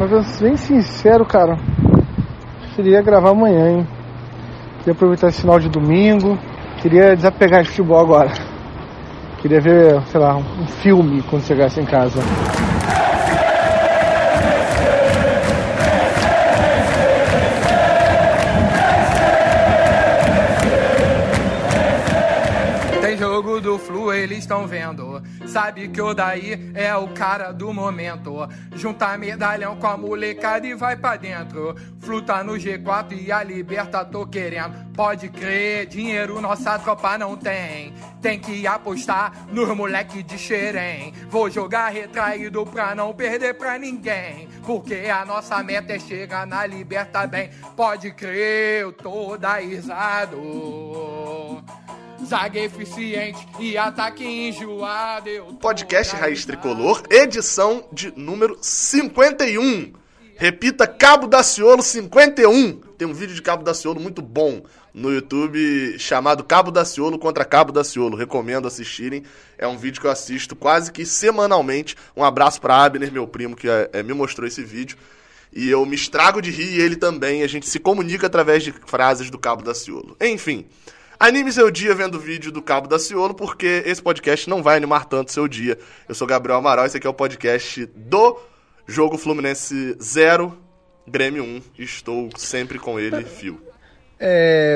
Mas eu sou bem sincero, cara, queria gravar amanhã, hein? Queria aproveitar esse final de domingo. Queria desapegar de futebol agora. Queria ver, sei lá, um filme quando chegasse em casa. Do Flu, eles estão vendo. Sabe que o Daí é o cara do momento. Junta medalhão com a molecada e vai pra dentro. Flu tá no G4 e a Liberta tô querendo. Pode crer, dinheiro nossa tropa não tem. Tem que apostar nos moleque de Xerém. Vou jogar retraído pra não perder pra ninguém. Porque a nossa meta é chegar na Liberta bem. Pode crer, eu tô daizado. Zaga eficiente e ataque enjoado. Podcast Raiz Tricolor, edição de número 51. Repita, Cabo Daciolo 51. Tem um vídeo de Cabo Daciolo muito bom no YouTube chamado Cabo Daciolo contra Cabo Daciolo. Recomendo assistirem. É um vídeo que eu assisto quase que semanalmente. Um abraço para Abner, meu primo, que me mostrou esse vídeo. E eu me estrago de rir e ele também. A gente se comunica através de frases do Cabo Daciolo. Enfim. Anime seu dia vendo vídeo do Cabo Daciolo, porque esse podcast não vai animar tanto seu dia. Eu sou Gabriel Amaral, esse aqui é o podcast do Jogo Fluminense 0, Grêmio 1. Estou sempre com ele, Fio.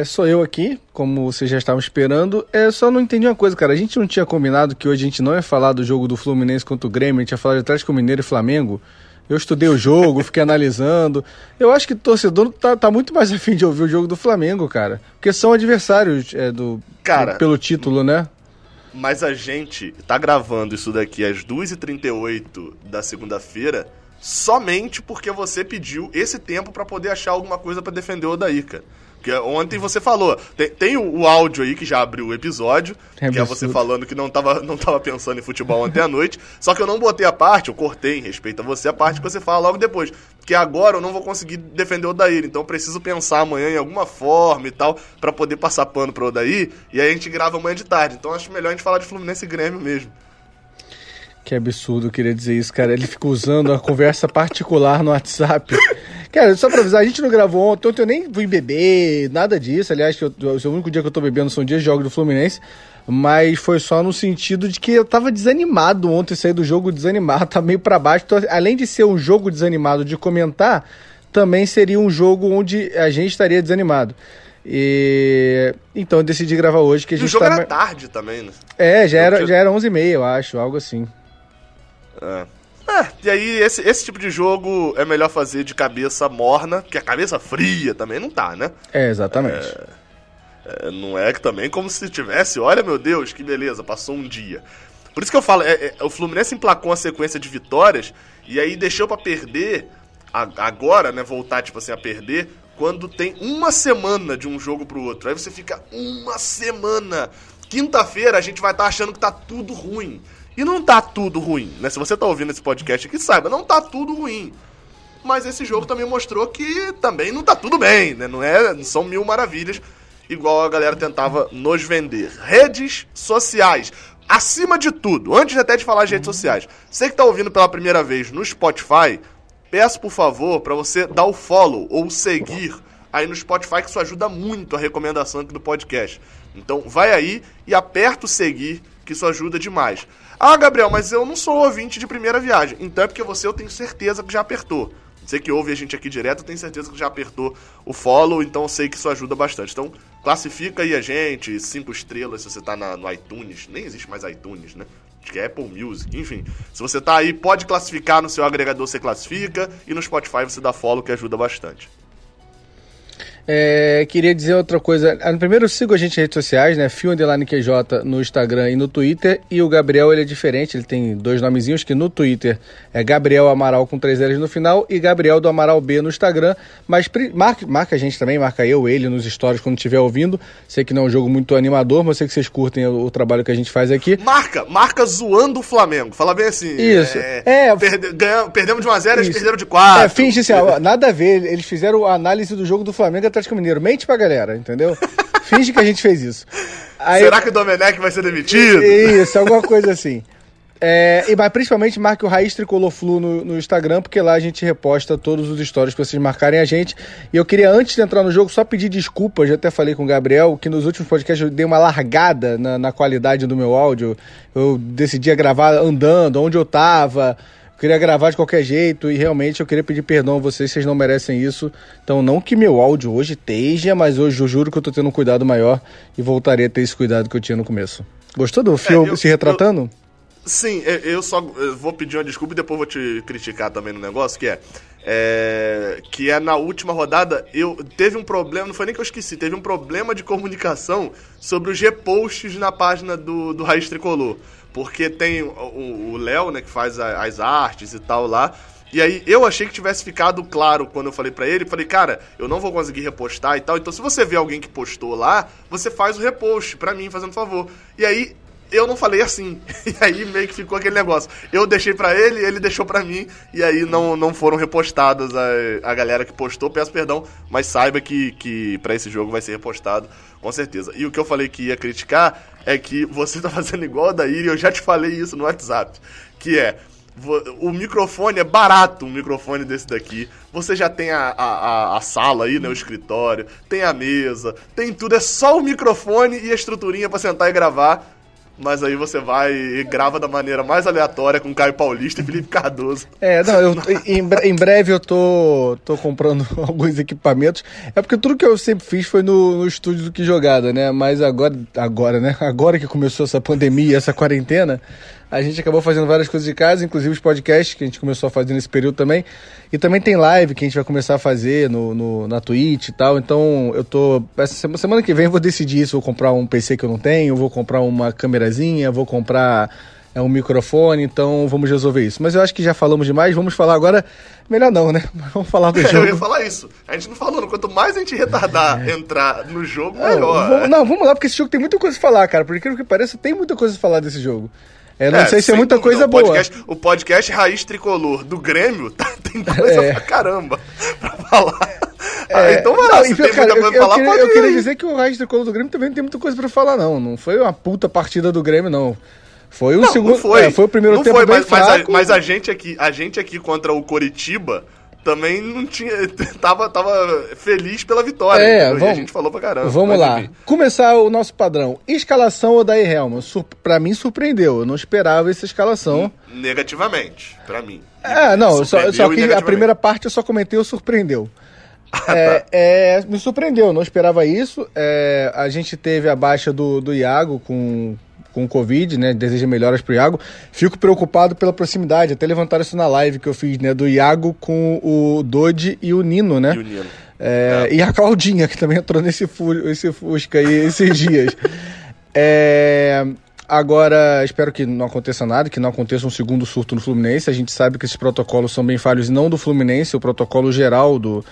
Sou eu aqui, como vocês já estavam esperando. Eu só não entendi uma coisa, cara. A gente não tinha combinado que hoje a gente não ia falar do jogo do Fluminense contra o Grêmio, a gente ia falar de Atlético Mineiro e Flamengo. Eu estudei o jogo, fiquei analisando. Eu acho que o torcedor tá muito mais afim de ouvir o jogo do Flamengo, cara. Porque são adversários pelo título, né? Mas a gente tá gravando isso daqui às 2h38 da segunda-feira somente porque você pediu esse tempo pra poder achar alguma coisa pra defender o Odaí, cara. Porque ontem você falou, tem o áudio aí que já abriu o episódio, que é você falando que não tava pensando em futebol ontem à noite, só que eu não botei a parte, eu cortei em respeito a você, a parte que você fala logo depois, porque agora eu não vou conseguir defender o Odair, então eu preciso pensar amanhã em alguma forma e tal, pra poder passar pano pro Odair, e aí a gente grava amanhã de tarde, então acho melhor a gente falar de Fluminense e Grêmio mesmo. Que absurdo, eu queria dizer isso, cara. Ele fica usando a conversa particular no WhatsApp. Cara, só pra avisar, a gente não gravou ontem eu nem fui beber, nada disso. Aliás, o único dia que eu tô bebendo são dias de jogos do Fluminense. Mas foi só no sentido de que eu tava desanimado ontem, saí do jogo desanimado, tá meio pra baixo. Então, além de ser um jogo desanimado de comentar, também seria um jogo onde a gente estaria desanimado. E então eu decidi gravar hoje. Que a gente o jogo era tarde também, né? Já era 11h30, eu acho, algo assim. E aí esse tipo de jogo é melhor fazer de cabeça morna, porque a cabeça fria também não tá, né? Exatamente. Não é que também como se tivesse, olha meu Deus, que beleza, passou um dia. Por isso que eu falo, o Fluminense emplacou uma sequência de vitórias e aí deixou pra perder, agora, né, voltar tipo assim a perder, quando tem uma semana de um jogo pro outro. Aí você fica uma semana. Quinta-feira a gente vai estar achando que tá tudo ruim. E não tá tudo ruim, né? Se você tá ouvindo esse podcast aqui, saiba, não tá tudo ruim. Mas esse jogo também mostrou que também não tá tudo bem, né? Não são mil maravilhas, igual a galera tentava nos vender. Redes sociais. Acima de tudo, antes até de falar de redes sociais, você que tá ouvindo pela primeira vez no Spotify, peço, por favor, pra você dar o follow ou seguir aí no Spotify, que isso ajuda muito a recomendação aqui do podcast. Então, vai aí e aperta o seguir, que isso ajuda demais. Ah, Gabriel, mas eu não sou ouvinte de primeira viagem. Então é porque eu tenho certeza que já apertou. Você que ouve a gente aqui direto, eu tenho certeza que já apertou o follow, então eu sei que isso ajuda bastante. Então, classifica aí a gente, 5 estrelas se você tá no iTunes. Nem existe mais iTunes, né? Acho que é Apple Music, enfim. Se você tá aí, pode classificar no seu agregador, você classifica. E no Spotify você dá follow, que ajuda bastante. Queria dizer outra coisa. Primeiro, siga a gente nas redes sociais, né? Fio_QJ no Instagram e no Twitter. E o Gabriel, ele é diferente, ele tem 2 nomezinhos, que no Twitter é Gabriel Amaral com 3 L's no final e Gabriel do Amaral B no Instagram. Mas marca a gente também, marca ele nos stories quando estiver ouvindo. Sei que não é um jogo muito animador, mas eu sei que vocês curtem o trabalho que a gente faz aqui. Marca zoando o Flamengo. Fala bem assim. Isso. Perdemos de 1-0, eles perderam de 4. Finge assim, nada a ver. Eles fizeram a análise do jogo do Flamengo Atlético Mineiro, mente pra galera, entendeu? Finge que a gente fez isso. Aí, será que o Domenech vai ser demitido? Isso, alguma coisa assim. E principalmente marque o Raiz Tricolor Flu no Instagram, porque lá a gente reposta todos os stories que vocês marcarem a gente. E eu queria, antes de entrar no jogo, só pedir desculpas. Já até falei com o Gabriel que nos últimos podcasts eu dei uma largada na qualidade do meu áudio. Eu decidi gravar andando, onde eu tava. Eu queria gravar de qualquer jeito e realmente eu queria pedir perdão a vocês não merecem isso. Então, não que meu áudio hoje esteja, mas hoje eu juro que eu tô tendo um cuidado maior e voltarei a ter esse cuidado que eu tinha no começo. Gostou do filme se retratando? Sim, eu só vou pedir uma desculpa e depois vou te criticar também no negócio, que é na última rodada, teve um problema, não foi nem que eu esqueci, teve um problema de comunicação sobre os reposts na página do Raiz Tricolor, porque tem o Léo, né, que faz as artes e tal lá, e aí eu achei que tivesse ficado claro quando eu falei pra ele, falei, cara, eu não vou conseguir repostar e tal, então se você vê alguém que postou lá, você faz o repost pra mim, fazendo favor, e aí eu não falei assim, e aí meio que ficou aquele negócio. Eu deixei pra ele, ele deixou pra mim, e aí não foram repostadas a galera que postou, peço perdão, mas saiba que pra esse jogo vai ser repostado, com certeza. E o que eu falei que ia criticar é que você tá fazendo igual a Daíra, e eu já te falei isso no WhatsApp, que é, o microfone é barato, um microfone desse daqui, você já tem a sala aí, né, o escritório, tem a mesa, tem tudo, é só o microfone e a estruturinha pra sentar e gravar. Mas aí você vai e grava da maneira mais aleatória com Caio Paulista e Felipe Cardoso. Em breve eu tô comprando alguns equipamentos. É porque tudo que eu sempre fiz foi no estúdio do Que Jogada, né? Mas agora que começou essa pandemia, essa quarentena, a gente acabou fazendo várias coisas de casa, inclusive os podcasts que a gente começou a fazer nesse período também. E também tem live que a gente vai começar a fazer na Twitch e tal. Então eu tô... Essa semana que vem eu vou decidir isso. Vou comprar um PC que eu não tenho, vou comprar uma câmerazinha, vou comprar um microfone. Então vamos resolver isso. Mas eu acho que já falamos demais. Vamos falar agora... Melhor não, né? Vamos falar do jogo. Eu ia falar isso. A gente não falou. Quanto mais a gente retardar entrar no jogo, melhor. Vamos lá, porque esse jogo tem muita coisa a falar, cara. Por incrível que pareça, tem muita coisa a falar desse jogo. Não sei se é muita coisa boa. O podcast Raiz Tricolor do Grêmio tem coisa pra caramba pra falar. Então vai lá, se tem muita coisa pra falar, pode ir. Eu queria dizer que o Raiz Tricolor do Grêmio também não tem muita coisa pra falar, não. Não foi uma puta partida do Grêmio, não. Foi o segundo... Foi o primeiro tempo bem fraco. Mas a gente aqui contra o Coritiba... Também não tinha. Tava feliz pela vitória. A gente falou pra caramba. Vamos lá. Enfim. Começar o nosso padrão. Escalação Odair Helman. Pra mim surpreendeu. Eu não esperava essa escalação. Negativamente, pra mim. Só que a primeira parte eu só comentei o surpreendeu. Me surpreendeu, não esperava isso. A gente teve a baixa do Iago com o Covid, né, deseja melhoras pro Iago. Fico preocupado pela proximidade, até levantaram isso na live que eu fiz, né, do Iago com o Dodi e o Nino, né? E o Nino. E a Claudinha, que também entrou nesse Fusca aí esses dias. Agora, espero que não aconteça nada, que não aconteça um segundo surto no Fluminense. A gente sabe que esses protocolos são bem falhos, não do Fluminense, o protocolo geral do...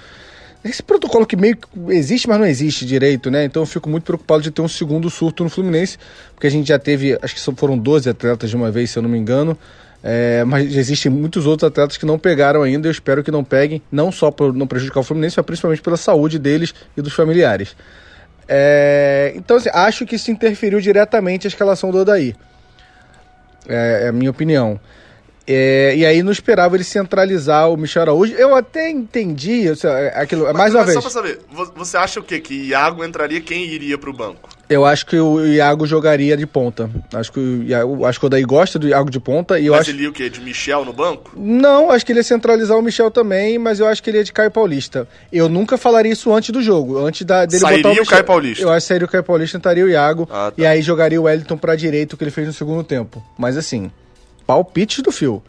Esse protocolo que meio que existe, mas não existe direito, né? Então eu fico muito preocupado de ter um segundo surto no Fluminense, porque a gente já teve, acho que foram 12 atletas de uma vez, se eu não me engano, mas já existem muitos outros atletas que não pegaram ainda, eu espero que não peguem, não só por não prejudicar o Fluminense, mas principalmente pela saúde deles e dos familiares. Então, assim, acho que isso interferiu diretamente a escalação do Odair. É a minha opinião. E aí não esperava ele centralizar o Michel Araújo. Eu até entendi aquilo, mas só pra saber, você acha o quê? Que Iago entraria, quem iria pro banco? Eu acho que o Iago jogaria de ponta. Acho que o Odair gosta do Iago de ponta. Mas ele ia o quê? De Michel no banco? Não, acho que ele ia centralizar o Michel também, mas eu acho que ele ia de Caio Paulista. Eu nunca falaria isso antes do jogo. Sairia botar o Caio Paulista? Eu acho que sairia o Caio Paulista, entraria o Iago, tá. E aí jogaria o Wellington pra direita, o que ele fez no segundo tempo. Mas assim... palpite do Fio.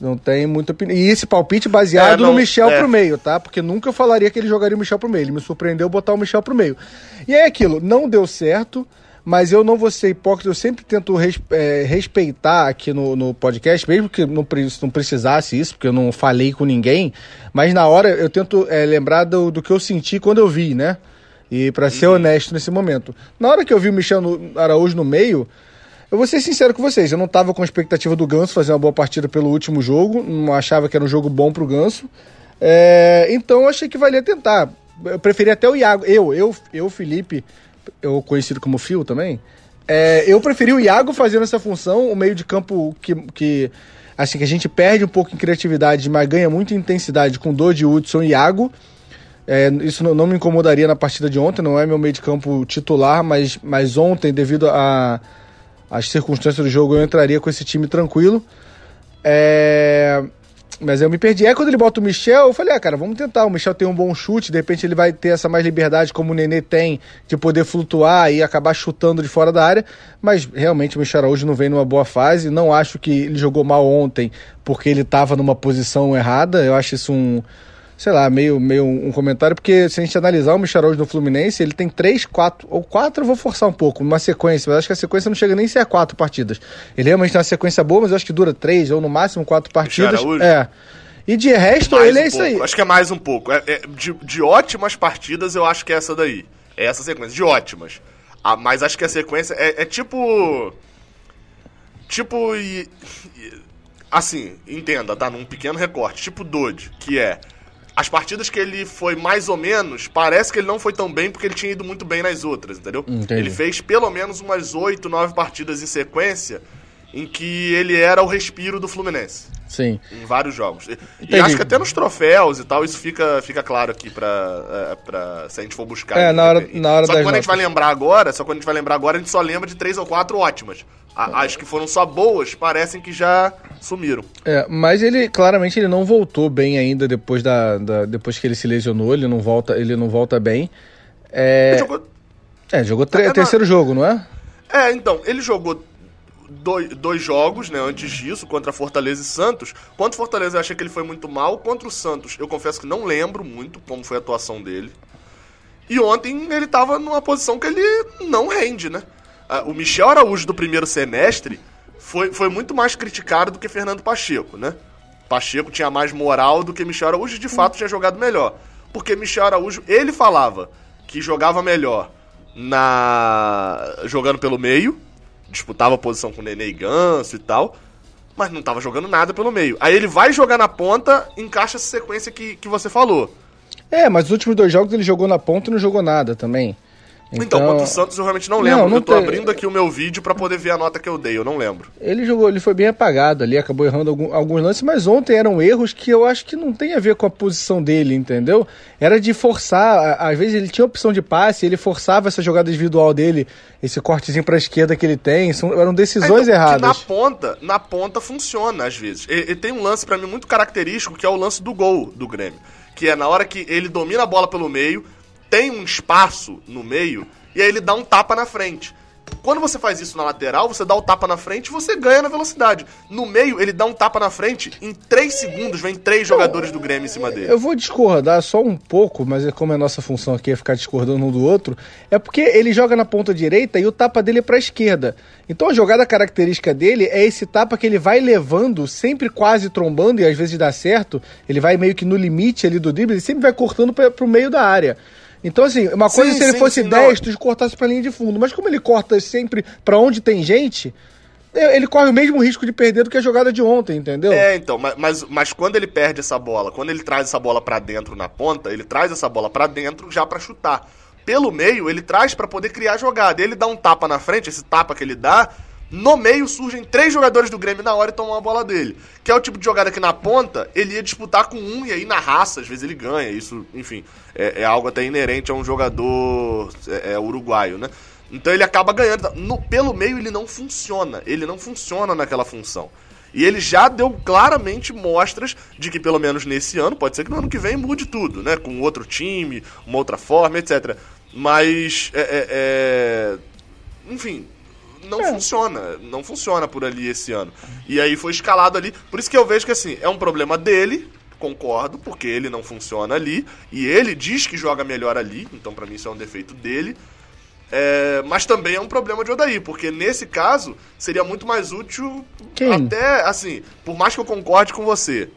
Não tem muita opinião. E esse palpite baseado no Michel pro meio, tá? Porque nunca eu falaria que ele jogaria o Michel pro meio. Ele me surpreendeu botar o Michel pro meio. E é aquilo, não deu certo, mas eu não vou ser hipócrita, eu sempre tento respeitar aqui no podcast, mesmo que não precisasse isso, porque eu não falei com ninguém, mas na hora eu tento lembrar do que eu senti quando eu vi, né? E pra ser honesto nesse momento. Na hora que eu vi o Michel Araújo no meio... Eu vou ser sincero com vocês, eu não estava com a expectativa do Ganso fazer uma boa partida pelo último jogo, não achava que era um jogo bom pro Ganso, então eu achei que valia tentar. Eu preferi até o Iago, eu Felipe, eu conhecido como Fio também, Eu preferi o Iago fazendo essa função, o meio de campo que assim, que a gente perde um pouco em criatividade, mas ganha muito em intensidade com Dodi, Hudson e Iago. Isso não me incomodaria na partida de ontem, não é meu meio de campo titular, mas ontem, devido às circunstâncias do jogo, eu entraria com esse time tranquilo. Mas eu me perdi. Quando ele bota o Michel, eu falei, cara, vamos tentar. O Michel tem um bom chute, de repente ele vai ter essa mais liberdade, como o Nenê tem, de poder flutuar e acabar chutando de fora da área. Mas realmente o Michel hoje não vem numa boa fase. Não acho que ele jogou mal ontem porque ele estava numa posição errada. Eu acho isso meio um comentário, porque se a gente analisar o Micharoz no Fluminense, ele tem 4, eu vou forçar um pouco, uma sequência, mas acho que a sequência não chega nem a ser a 4 partidas. Ele realmente tem uma sequência boa, mas eu acho que dura 3 ou no máximo 4 partidas. E de resto, mais ele é um isso pouco. Aí. Acho que é mais um pouco. De ótimas partidas, eu acho que é essa daí. É essa sequência, de ótimas. Mas acho que a sequência é tipo... Assim, entenda, tá? Num pequeno recorte. Tipo Dodi, que é... As partidas que ele foi mais ou menos, parece que ele não foi tão bem porque ele tinha ido muito bem nas outras, entendeu? Entendi. Ele fez pelo menos umas 8, 9 partidas em sequência em que ele era o respiro do Fluminense. Sim. Em vários jogos. E acho que até nos troféus e tal, isso fica claro aqui pra se a gente for buscar. Na hora só que quando a gente vai lembrar agora, a gente só lembra de 3 ou 4 ótimas. As que foram só boas parecem que já sumiram. Mas ele claramente ele não voltou bem ainda depois que ele se lesionou, ele não volta bem. Jogou terceiro jogo, não é? Então, ele jogou dois jogos, né, antes disso, contra Fortaleza e Santos. Contra Fortaleza eu achei que ele foi muito mal, contra o Santos eu confesso que não lembro muito como foi a atuação dele. E ontem ele tava numa posição que ele não rende, né? O Michel Araújo do primeiro semestre foi muito mais criticado do que Fernando Pacheco, né? Pacheco tinha mais moral do que Michel Araújo e de fato tinha jogado melhor. Porque Michel Araújo, ele falava que jogava melhor jogando pelo meio, disputava a posição com o Nenê e Ganso e tal, mas não tava jogando nada pelo meio. Aí ele vai jogar na ponta, encaixa essa sequência que você falou. Mas os últimos 2 jogos ele jogou na ponta e não jogou nada também. Então, quanto o Santos eu realmente não lembro. Eu tô abrindo aqui o meu vídeo pra poder ver a nota que eu dei, eu não lembro. Ele foi bem apagado ali, acabou errando alguns lances, mas ontem eram erros que eu acho que não tem a ver com a posição dele, entendeu? Era de forçar, às vezes ele tinha opção de passe, ele forçava essa jogada individual dele, esse cortezinho pra esquerda que ele tem, eram decisões erradas. Na ponta funciona, às vezes. E tem um lance pra mim muito característico, que é o lance do gol do Grêmio, que é na hora que ele domina a bola pelo meio, tem um espaço no meio, e aí ele dá um tapa na frente. Quando você faz isso na lateral, você dá o tapa na frente e você ganha na velocidade. No meio, ele dá um tapa na frente, em 3 segundos vem 3 jogadores do Grêmio em cima dele. Eu vou discordar só um pouco, mas como é a nossa função aqui é ficar discordando um do outro, é porque ele joga na ponta direita e o tapa dele é pra esquerda. Então a jogada característica dele é esse tapa que ele vai levando, sempre quase trombando, e às vezes dá certo, ele vai meio que no limite ali do drible, ele sempre vai cortando pro meio da área. Então, assim, uma coisa se ele fosse destro e cortasse pra linha de fundo, mas como ele corta sempre pra onde tem gente, ele corre o mesmo risco de perder do que a jogada de ontem, entendeu? Então, mas quando ele perde essa bola, quando ele traz essa bola pra dentro na ponta, ele traz essa bola pra dentro já pra chutar. Pelo meio, ele traz pra poder criar jogada. Ele dá um tapa na frente, esse tapa que ele dá, no meio surgem 3 jogadores do Grêmio na hora e tomam a bola dele. Que é o tipo de jogada que na ponta ele ia disputar com um e aí na raça, às vezes ele ganha. Isso, enfim, é algo até inerente a um jogador uruguaio, né? Então ele acaba ganhando. Pelo meio ele não funciona. Ele não funciona naquela função. E ele já deu claramente mostras de que pelo menos nesse ano, pode ser que no ano que vem mude tudo, né? Com outro time, uma outra forma, etc. Mas, enfim... Não funciona por ali esse ano. E aí foi escalado ali. Por isso que eu vejo que, assim, é um problema dele, concordo, porque ele não funciona ali. E ele diz que joga melhor ali, então pra mim isso é um defeito dele. Mas também é um problema de Odair, porque nesse caso seria muito mais útil até, assim, por mais que eu concorde com você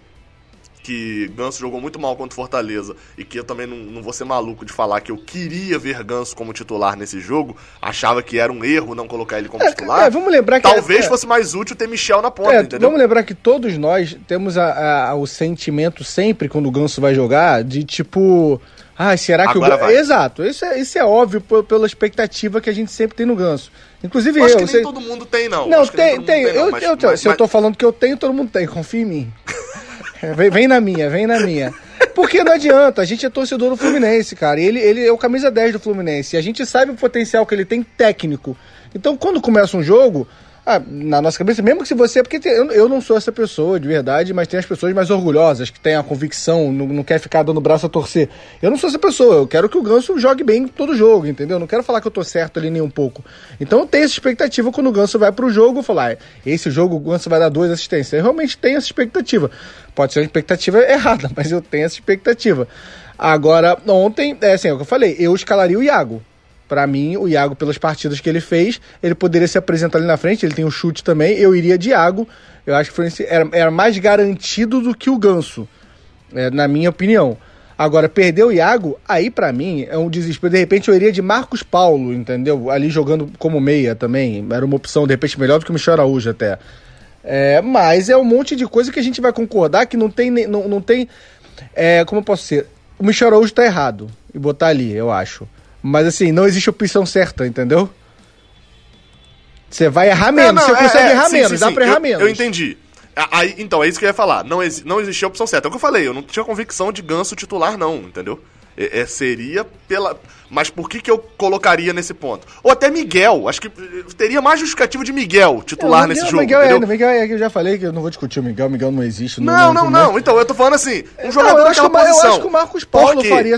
que Ganso jogou muito mal contra o Fortaleza, e que eu também não vou ser maluco de falar que eu queria ver Ganso como titular nesse jogo, achava que era um erro não colocar ele como titular, vamos lembrar que talvez fosse mais útil ter Michel na ponta, entendeu? Vamos lembrar que todos nós temos o sentimento sempre, quando o Ganso vai jogar, de tipo... Ah, será que agora o Ganso... Exato, isso é óbvio pela expectativa que a gente sempre tem no Ganso. Inclusive eu... Acho que nem todo mundo tem, não. Não, tem. Se eu tô falando que eu tenho, todo mundo tem. Confia em mim. Vem na minha. Porque não adianta, a gente é torcedor do Fluminense, cara. E ele é o camisa 10 do Fluminense. E a gente sabe o potencial que ele tem técnico. Então, quando começa um jogo... na nossa cabeça, mesmo que se você... Porque eu não sou essa pessoa, de verdade, mas tem as pessoas mais orgulhosas, que tem a convicção, não quer ficar dando braço a torcer. Eu não sou essa pessoa, eu quero que o Ganso jogue bem todo jogo, entendeu? Não quero falar que eu tô certo ali nem um pouco. Então eu tenho essa expectativa quando o Ganso vai pro jogo, falar, esse jogo o Ganso vai dar 2 assistências. Eu realmente tenho essa expectativa. Pode ser uma expectativa errada, mas eu tenho essa expectativa. Agora, ontem, é o que eu falei, eu escalaria o Iago. Pra mim, o Iago, pelas partidas que ele fez, ele poderia se apresentar ali na frente, ele tem o chute também, eu iria de Iago. Eu acho que era mais garantido do que o Ganso, na minha opinião. Agora, perder o Iago, aí pra mim é um desespero. De repente eu iria de Marcos Paulo, entendeu? Ali jogando como meia também, era uma opção, de repente, melhor do que o Michel Araújo até. Mas é um monte de coisa que a gente vai concordar que não tem como eu posso dizer? O Michel Araújo tá errado, e botar ali, eu acho. Mas assim, não existe opção certa, entendeu? Você vai errar menos, você consegue errar menos, sim, dá pra errar menos. Eu entendi. Aí, então, é isso que eu ia falar. Não existia opção certa. É o que eu falei, eu não tinha convicção de Ganso titular, não, entendeu? Seria pela... Mas por que eu colocaria nesse ponto? Ou até Miguel, acho que teria mais justificativo de Miguel titular nesse jogo, entendeu? Miguel é que eu já falei que eu não vou discutir o Miguel não existe. Não. Então, eu tô falando assim, um jogador daquela posição. Eu acho que o Marcos Paulo faria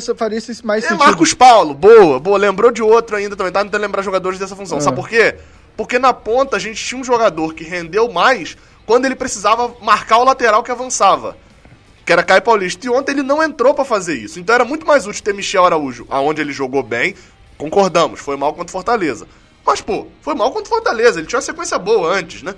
mais sentido. Marcos Paulo, boa, lembrou de outro ainda também, tá? Não tem que lembrar jogadores dessa função, sabe por quê? Porque na ponta a gente tinha um jogador que rendeu mais quando ele precisava marcar o lateral que avançava, que era Caio Paulista, e ontem ele não entrou pra fazer isso. Então era muito mais útil ter Michel Araújo, aonde ele jogou bem, concordamos, foi mal contra o Fortaleza. Mas, foi mal contra o Fortaleza, ele tinha uma sequência boa antes, né?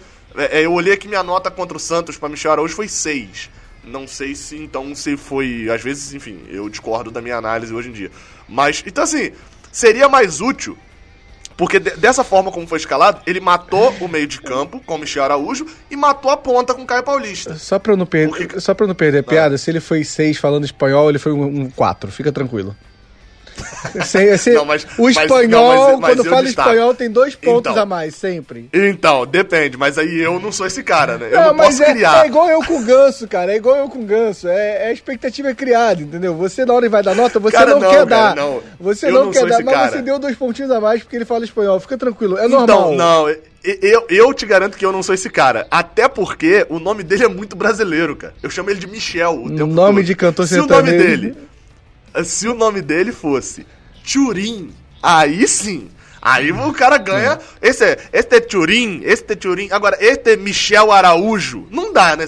Eu olhei aqui minha nota contra o Santos pra Michel Araújo foi 6. Não sei se, então, se foi... Às vezes, enfim, eu discordo da minha análise hoje em dia. Mas, então assim, seria mais útil... Porque dessa forma como foi escalado, ele matou o meio de campo com o Michel Araújo e matou a ponta com o Caio Paulista. Só pra eu não perder, a piada, se ele foi 6 falando espanhol, ele foi um 4. Fica tranquilo. O espanhol, mas quando fala espanhol, tem 2 pontos a mais, sempre. Então, depende, mas aí eu não sou esse cara, né? Eu não posso criar. É igual eu com o Ganso, cara, é expectativa criada, entendeu? Você na hora que vai dar nota, você cara, não quer dar. Cara, não. Você não quer dar, mas cara, você deu 2 pontinhos a mais porque ele fala espanhol, fica tranquilo, é normal. Então, não, eu te garanto que eu não sou esse cara, até porque o nome dele é muito brasileiro, cara. Eu chamo ele de Michel o tempo nome todo. De cantor sertanejo. Se o nome dele... Se o nome dele fosse Churin, aí sim. Aí o cara ganha. Este é Churin. Agora, este é Michel Araújo. Não dá, né?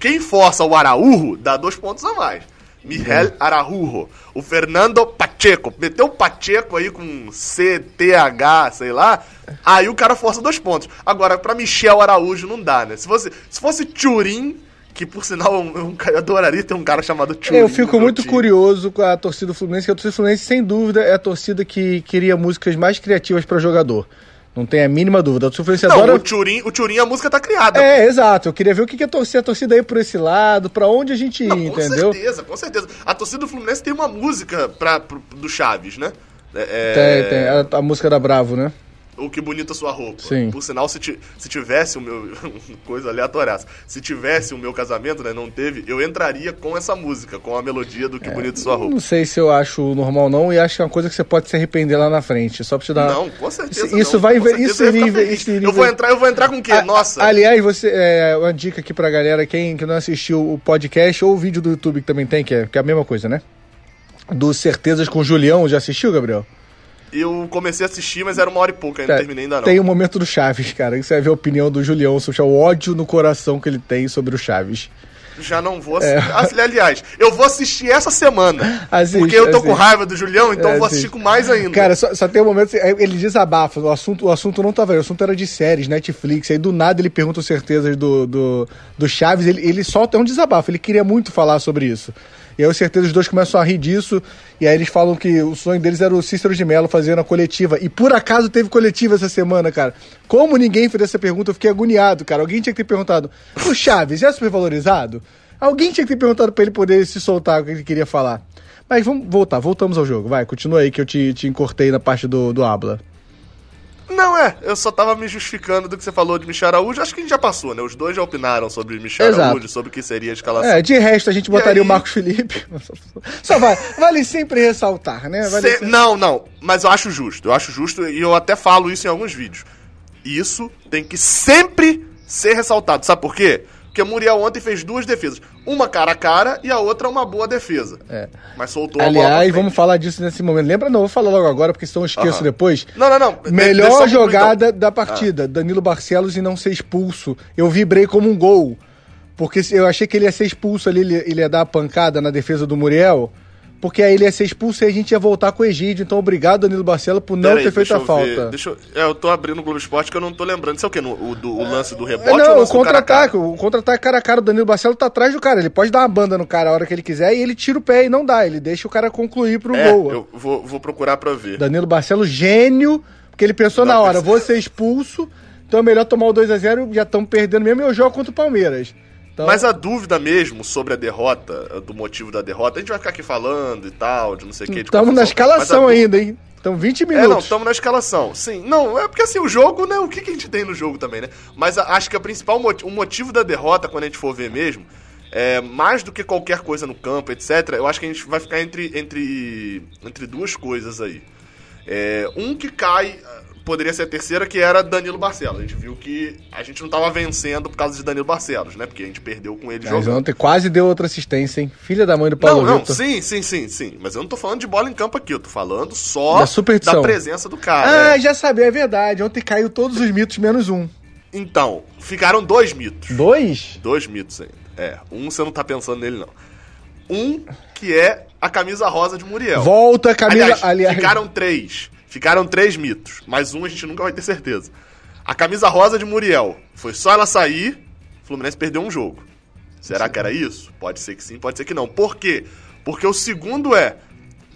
Quem força o Araújo, dá 2 pontos a mais. Miguel Araújo. O Fernando Pacheco. Meteu o Pacheco aí com CTH, sei lá. Aí o cara força 2 pontos. Agora, pra Michel Araújo não dá, né? Se fosse Churin... Que, por sinal, eu adoraria ter um cara chamado Churin. Eu fico muito curioso com a torcida do Fluminense, que a torcida do Fluminense, sem dúvida, é a torcida que queria músicas mais criativas para jogador. Não tem a mínima dúvida. A torcida do Fluminense adora... O Churin, a música tá criada. Exato. Eu queria ver o que é a torcida aí por esse lado, para onde a gente ia, entendeu? Com certeza. A torcida do Fluminense tem uma música do Chaves, né? Tem a música da Bravo, né? O que bonita sua roupa. Sim. Por sinal, se tivesse o meu... Coisa aleatória. Se tivesse o meu casamento, né? Não teve. Eu entraria com essa música, com a melodia do que bonita sua roupa. Não sei se eu acho normal, não. E acho que é uma coisa que você pode se arrepender lá na frente. Só pra te dar... Não, com certeza isso não. Vai... Com certeza isso vai... Eu vou entrar com o quê? Nossa. Aliás, uma dica aqui pra galera. Quem que não assistiu o podcast ou o vídeo do YouTube que também tem, que é a mesma coisa, né? Do Certezas com Julião. Já assistiu, Gabriel? Eu comecei a assistir, mas era 1h e pouca, não terminei ainda não. Tem o momento do Chaves, cara, que você vai ver a opinião do Julião sobre o ódio no coração que ele tem sobre o Chaves. Já não vou assistir. É. Aliás, eu vou assistir essa semana. Assiste, porque eu tô com raiva do Julião, então vou assistir com mais ainda. Cara, só tem um momento, ele desabafa, o assunto não tava aí, o assunto era de séries, Netflix, aí do nada ele pergunta certezas do Chaves, ele solta um desabafo, ele queria muito falar sobre isso. E aí, certeza, os dois começam a rir disso, e aí eles falam que o sonho deles era o Cícero de Mello fazendo a coletiva. E por acaso teve coletiva essa semana, cara. Como ninguém fez essa pergunta, eu fiquei agoniado, cara. Alguém tinha que ter perguntado, o Chaves é supervalorizado? Alguém tinha que ter perguntado pra ele poder se soltar o que ele queria falar. Mas vamos voltar, voltamos ao jogo. Vai, continua aí que eu te encortei na parte do habla. Não, eu só tava me justificando do que você falou de Michel Araújo. Acho que a gente já passou, né? Os dois já opinaram sobre Michel Araújo, sobre o que seria a escalação. É, de resto a gente botaria aí... o Marcos Felipe. Só vale sempre ressaltar, né? Vale sempre... Não, mas eu acho justo e eu até falo isso em alguns vídeos. Isso tem que sempre ser ressaltado, sabe por quê? Porque Muriel ontem fez duas defesas. Uma cara a cara e a outra uma boa defesa. É. Mas soltou a bola. Aliás, vamos falar disso nesse momento. Lembra? Não, vou falar logo agora, porque senão eu esqueço depois. Não. Melhor jogada da partida. Danilo Barcelos e não ser expulso. Eu vibrei como um gol. Porque eu achei que ele ia ser expulso ali, ele ia dar a pancada na defesa do Muriel. Porque aí ele ia ser expulso e a gente ia voltar com o Egídio. Então, obrigado, Danilo Barcelos, por não ter feito a falta. Eu tô abrindo o Globo Esporte que eu não tô lembrando. Isso é o quê? O lance do rebote? Não, o contra-ataque. O contra-ataque cara a cara. O Danilo Barcelos tá atrás do cara. Ele pode dar uma banda no cara a hora que ele quiser e ele tira o pé e não dá. Ele deixa o cara concluir pro gol. Eu vou procurar pra ver. Danilo Barcelos, gênio, porque ele pensou na hora, vou ser expulso, então é melhor tomar o 2-0, já estamos perdendo mesmo, e eu jogo contra o Palmeiras. Então... Mas a dúvida mesmo sobre a derrota, do motivo da derrota, a gente vai ficar aqui falando e tal, de não sei o que. Estamos na escalação ainda, hein? Estão 20 minutos. Estamos na escalação. Sim, é porque assim, o jogo, né? O que a gente tem no jogo também, né? Mas acho que a principal o motivo da derrota, quando a gente for ver mesmo, é mais do que qualquer coisa no campo, etc., eu acho que a gente vai ficar entre duas coisas aí. Um que cai... Poderia ser a terceira, que era Danilo Barcelos. A gente viu que a gente não tava vencendo por causa de Danilo Barcelos, né? Porque a gente perdeu com ele jogando. Mas ontem quase deu outra assistência, hein? Filha da mãe do Paulo Vitor. Sim. Mas eu não tô falando de bola em campo aqui. Eu tô falando só da presença do cara. Já sabia, é verdade. Ontem caiu todos os mitos, menos um. Então, ficaram dois mitos. Dois? Dois mitos ainda. Um você não tá pensando nele, não. Um que é a camisa rosa de Muriel. Volta a camisa... Aliás, ficaram três. Ficaram três mitos, mas um a gente nunca vai ter certeza. A camisa rosa de Muriel, foi só ela sair, o Fluminense perdeu um jogo. Será que era isso? Pode ser que sim, pode ser que não. Por quê? Porque o segundo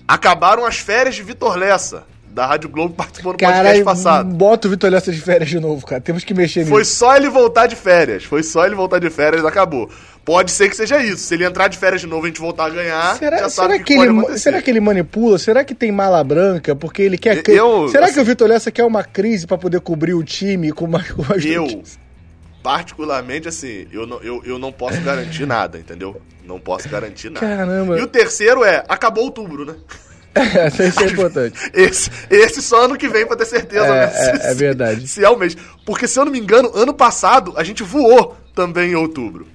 acabaram as férias de Vitor Lessa, da Rádio Globo, participou no podcast passado. Bota o Vitor Lessa de férias de novo, cara, temos que mexer nisso. Foi só ele voltar de férias, acabou. Pode ser que seja isso. Se ele entrar de férias de novo e a gente voltar a ganhar, já sabe o que pode acontecer. Será que ele manipula? Será que tem mala branca? Porque ele quer... Será que o Vitor Lessa quer uma crise pra poder cobrir o time com uma notícias? Particularmente, assim, eu não posso garantir nada, entendeu? Não posso garantir nada. Caramba. E o terceiro acabou outubro, né? Isso é importante. Esse só ano que vem pra ter certeza. É verdade. Se é o mês. Porque, se eu não me engano, ano passado a gente voou também em outubro.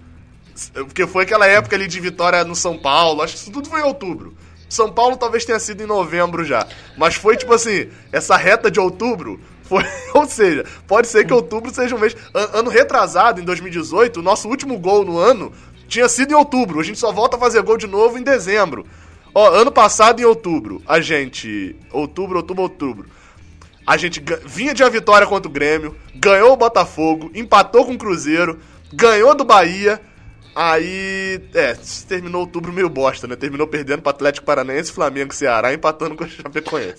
Porque foi aquela época ali de vitória no São Paulo, acho que isso tudo foi em outubro. São Paulo talvez tenha sido em novembro já. Mas foi tipo assim, essa reta de outubro foi... Ou seja, pode ser que outubro seja um mês... Ano retrasado, em 2018, o nosso último gol no ano tinha sido em outubro. A gente só volta a fazer gol de novo em dezembro. Ano passado, em outubro, a gente... Outubro... A gente vinha de uma vitória contra o Grêmio, ganhou o Botafogo, empatou com o Cruzeiro, ganhou do Bahia... Aí, terminou outubro meio bosta, né? Terminou perdendo pro Atlético Paranaense, Flamengo, Ceará, empatando com o Chapecoense.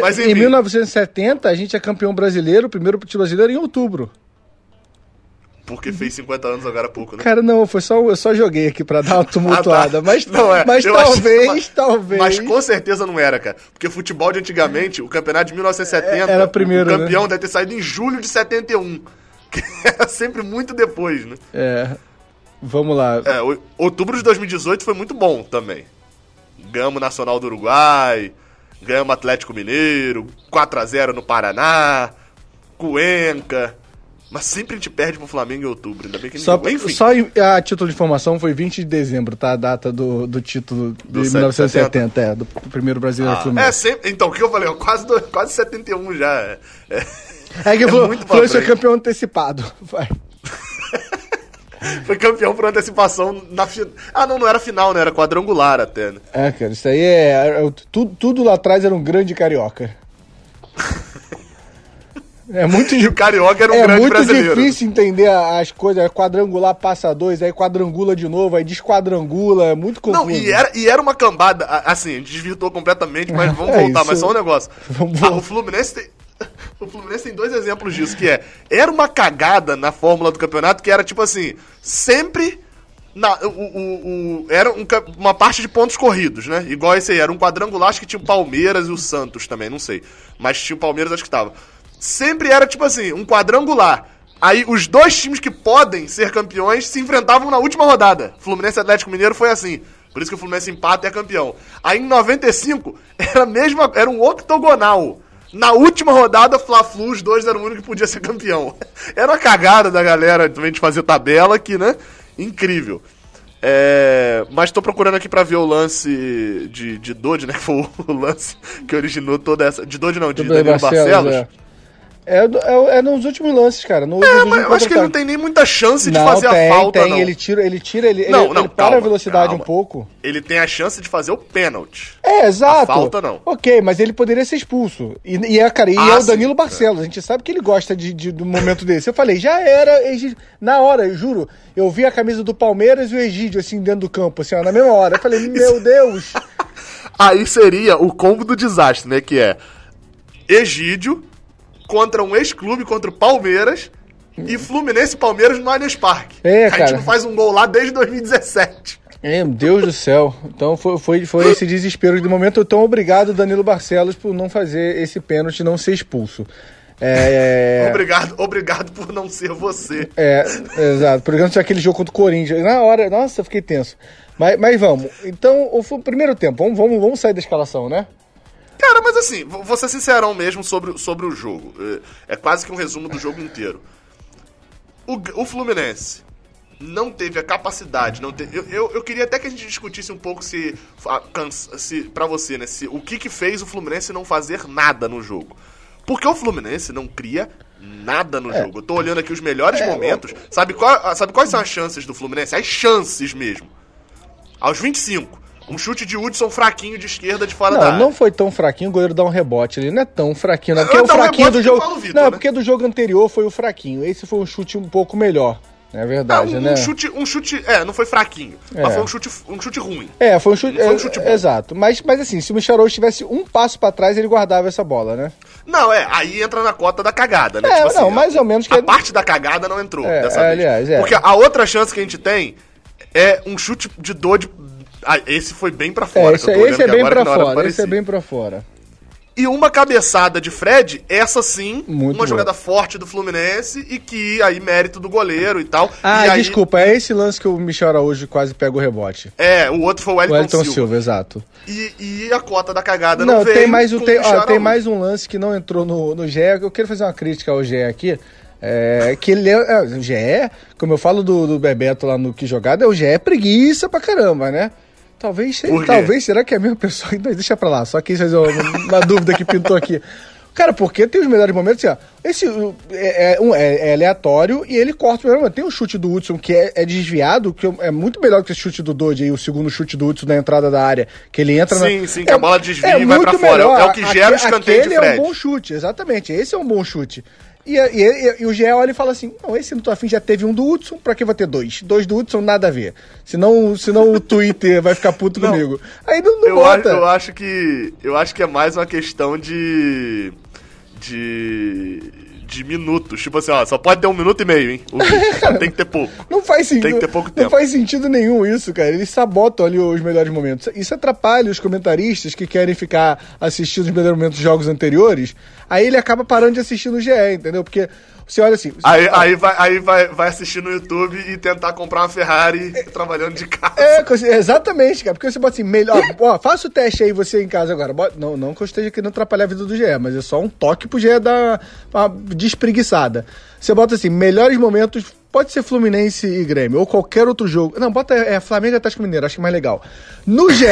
Mas, em 1970, a gente é campeão brasileiro, primeiro título brasileiro em outubro. Porque fez 50 anos agora há pouco, né? Cara, não, eu só joguei aqui pra dar uma tumultuada, Mas talvez... Mas com certeza não era, cara. Porque futebol de antigamente, o campeonato de 1970, era primeiro, o campeão deve ter saído em julho de 71. Que era sempre muito depois, né? Vamos lá. Outubro de 2018 foi muito bom também. Ganhamos o Nacional do Uruguai, ganhamos o Atlético Mineiro, 4-0 no Paraná, Cuenca. Mas sempre a gente perde pro Flamengo em outubro, ainda bem que ninguém... Enfim. Só a título de informação foi 20 de dezembro, tá? A data do título de 1970, do primeiro brasileiro Fluminense. Sempre... Então, o que eu falei? Quase 71 já. É que foi campeão antecipado. Vai. Foi campeão por antecipação na final. Ah, não era final, né? Era quadrangular até, né? É, cara, isso aí é... Tudo lá atrás era um grande carioca. É muito... E o carioca era um grande brasileiro. É muito difícil entender as coisas. Quadrangular passa dois, aí quadrangula de novo, aí desquadrangula, é muito confuso. Não, e era uma cambada, assim, desvirtuou completamente, mas vamos voltar, isso. Mas só um negócio. O Fluminense tem dois exemplos disso, que era uma cagada na fórmula do campeonato, que era tipo assim, sempre... Era uma parte de pontos corridos, né? Igual esse aí, era um quadrangular, acho que tinha o Palmeiras e o Santos também, não sei. Mas tinha o Palmeiras, acho que tava. Sempre era, tipo assim, um quadrangular. Aí os dois times que podem ser campeões se enfrentavam na última rodada. Fluminense e Atlético Mineiro foi assim. Por isso que o Fluminense empata e é campeão. Aí em 95, era um octogonal. Na última rodada, Fla-Flu, os dois eram o único que podia ser campeão. Era uma cagada da galera também de fazer tabela aqui, né? Incrível. Mas tô procurando aqui pra ver o lance de Dodge, né? Que foi o lance que originou toda essa... De Dodge não, de Danilo Barcelos. É nos últimos lances, cara. Mas eu acho que ele não tem nem muita chance de fazer a falta, não. Ele para a velocidade um pouco. Ele tem a chance de fazer o pênalti. É, exato. A falta, não. Ok, mas ele poderia ser expulso. É o Danilo Barcelos. A gente sabe que ele gosta do momento desse. Eu falei, já era, Egídio. Na hora, eu juro, eu vi a camisa do Palmeiras e o Egídio, assim, dentro do campo, assim, ó, na mesma hora. Eu falei, meu Deus. Aí seria o combo do desastre, né, que é Egídio contra um ex-clube, contra o Palmeiras, e Fluminense e Palmeiras no Allianz Parque. A gente não faz um gol lá desde 2017. Meu Deus do céu. Então foi esse desespero de momento. Então obrigado, Danilo Barcelos, por não fazer esse pênalti e não ser expulso. Obrigado por não ser você. Exato. Por exemplo, aquele jogo contra o Corinthians. Na hora, nossa, eu fiquei tenso. Mas vamos. Então, o primeiro tempo, vamos sair da escalação, né? Cara, mas assim, vou ser sincerão mesmo sobre o jogo. É quase que um resumo do jogo inteiro. O Fluminense não teve a capacidade... Eu queria até que a gente discutisse um pouco pra você, né? O que fez o Fluminense não fazer nada no jogo. Porque o Fluminense não cria nada no jogo. Eu tô olhando aqui os melhores momentos. Sabe quais são as chances do Fluminense? As chances mesmo. Aos 25. Um chute de Hudson fraquinho de esquerda de fora da área. Não foi tão fraquinho, o goleiro dá um rebote. Ele não é tão fraquinho, não. Porque o fraquinho do jogo... Porque do jogo anterior foi o fraquinho. Esse foi um chute um pouco melhor. É verdade, né? Um chute... não foi fraquinho. Mas foi um chute ruim. Foi um chute bom. Exato. Mas assim, se o Micharouz tivesse um passo pra trás, ele guardava essa bola, né? Não, aí entra na cota da cagada, né? Mais ou menos que... A parte da cagada não entrou dessa vez. Aliás, Porque a outra chance que a gente tem é um chute de dor de... esse foi bem pra fora. Esse é bem pra fora. E uma cabeçada de Fred, essa sim, muito uma boa. Jogada forte do Fluminense e que aí mérito do goleiro e tal. Desculpa, é esse lance que o Michel Araújo quase pega o rebote. O outro foi o Wellington Silva. Exato. E a cota da cagada não veio. Tem mais um lance que não entrou no GE. Eu quero fazer uma crítica ao GE aqui. Que ele é o GE, como eu falo do Bebeto lá no Que Jogada, é o GE preguiça pra caramba, né? Talvez, será que é a mesma pessoa? Deixa pra lá, só que isso é uma dúvida que pintou aqui. Cara, porque tem os melhores momentos, assim, ó, esse é aleatório e ele corta o melhor momento. Tem o chute do Hudson que é desviado, que é muito melhor que esse chute do Dodge aí, o segundo chute do Hudson na entrada da área, que ele entra na... Sim, que a bola desvia e vai pra fora, é o que gera o escanteio de Fred. Aquele é um bom chute, exatamente, esse é um bom chute. E o GE olha e fala assim, não, esse no Tuafim já teve um do Hudson, pra que vou ter dois? Dois do Hudson, nada a ver. Senão o Twitter vai ficar puto comigo. Aí não bota. Eu acho que é mais uma questão de minutos. Tipo assim, ó, só pode ter 1 minuto e meio, hein? Cara, tem que ter pouco. Não faz sentido. Tem que ter pouco tempo. Não faz sentido nenhum isso, cara. Eles sabotam ali os melhores momentos. Isso atrapalha os comentaristas que querem ficar assistindo os melhores momentos dos jogos anteriores. Aí ele acaba parando de assistir no GE, entendeu? Porque você olha assim... Aí vai assistir no YouTube e tentar comprar uma Ferrari trabalhando de casa. Exatamente, cara. Porque você bota assim, melhor... ó, faça o teste aí você em casa agora. Não que eu esteja querendo atrapalhar a vida do GE, mas é só um toque pro GE dar uma despreguiçada. Você bota assim, melhores momentos... Pode ser Fluminense e Grêmio, ou qualquer outro jogo. Não, bota Flamengo e Atlético Mineiro, acho que é mais legal. No GE,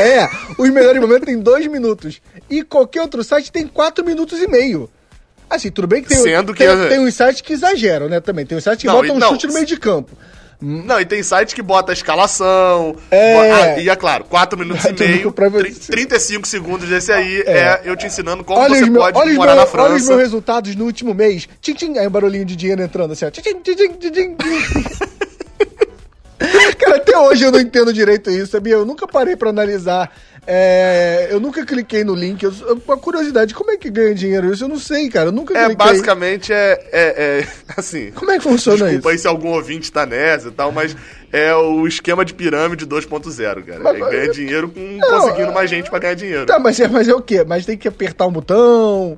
os melhores momentos tem 2 minutos. E qualquer outro site tem 4 minutos e meio. Assim, tudo bem que tem uns sites que exageram, né, também. Tem uns sites que botam um chute no meio de campo. Não, e tem site que bota a escalação. É. E é claro, 4 minutos e meio, 35 segundos desse aí é eu te ensinando como olha você pode morar na França. Olha os meus resultados no último mês. Tchim, tchim, aí um barulhinho de dinheiro entrando assim, ó. Tchim, tchim, tchim, tchim, tchim. Cara, até hoje eu não entendo direito isso, sabia? Eu nunca parei pra analisar. Eu nunca cliquei no link. Uma curiosidade, como é que ganha dinheiro isso? Eu não sei, cara. Eu nunca cliquei. Basicamente assim. Como é que funciona isso? Desculpa aí se algum ouvinte tá nessa e tal, mas é o esquema de pirâmide 2.0, cara. Mas, ganha dinheiro conseguindo mais gente pra ganhar dinheiro. Tá, mas é o quê? Mas tem que apertar um botão?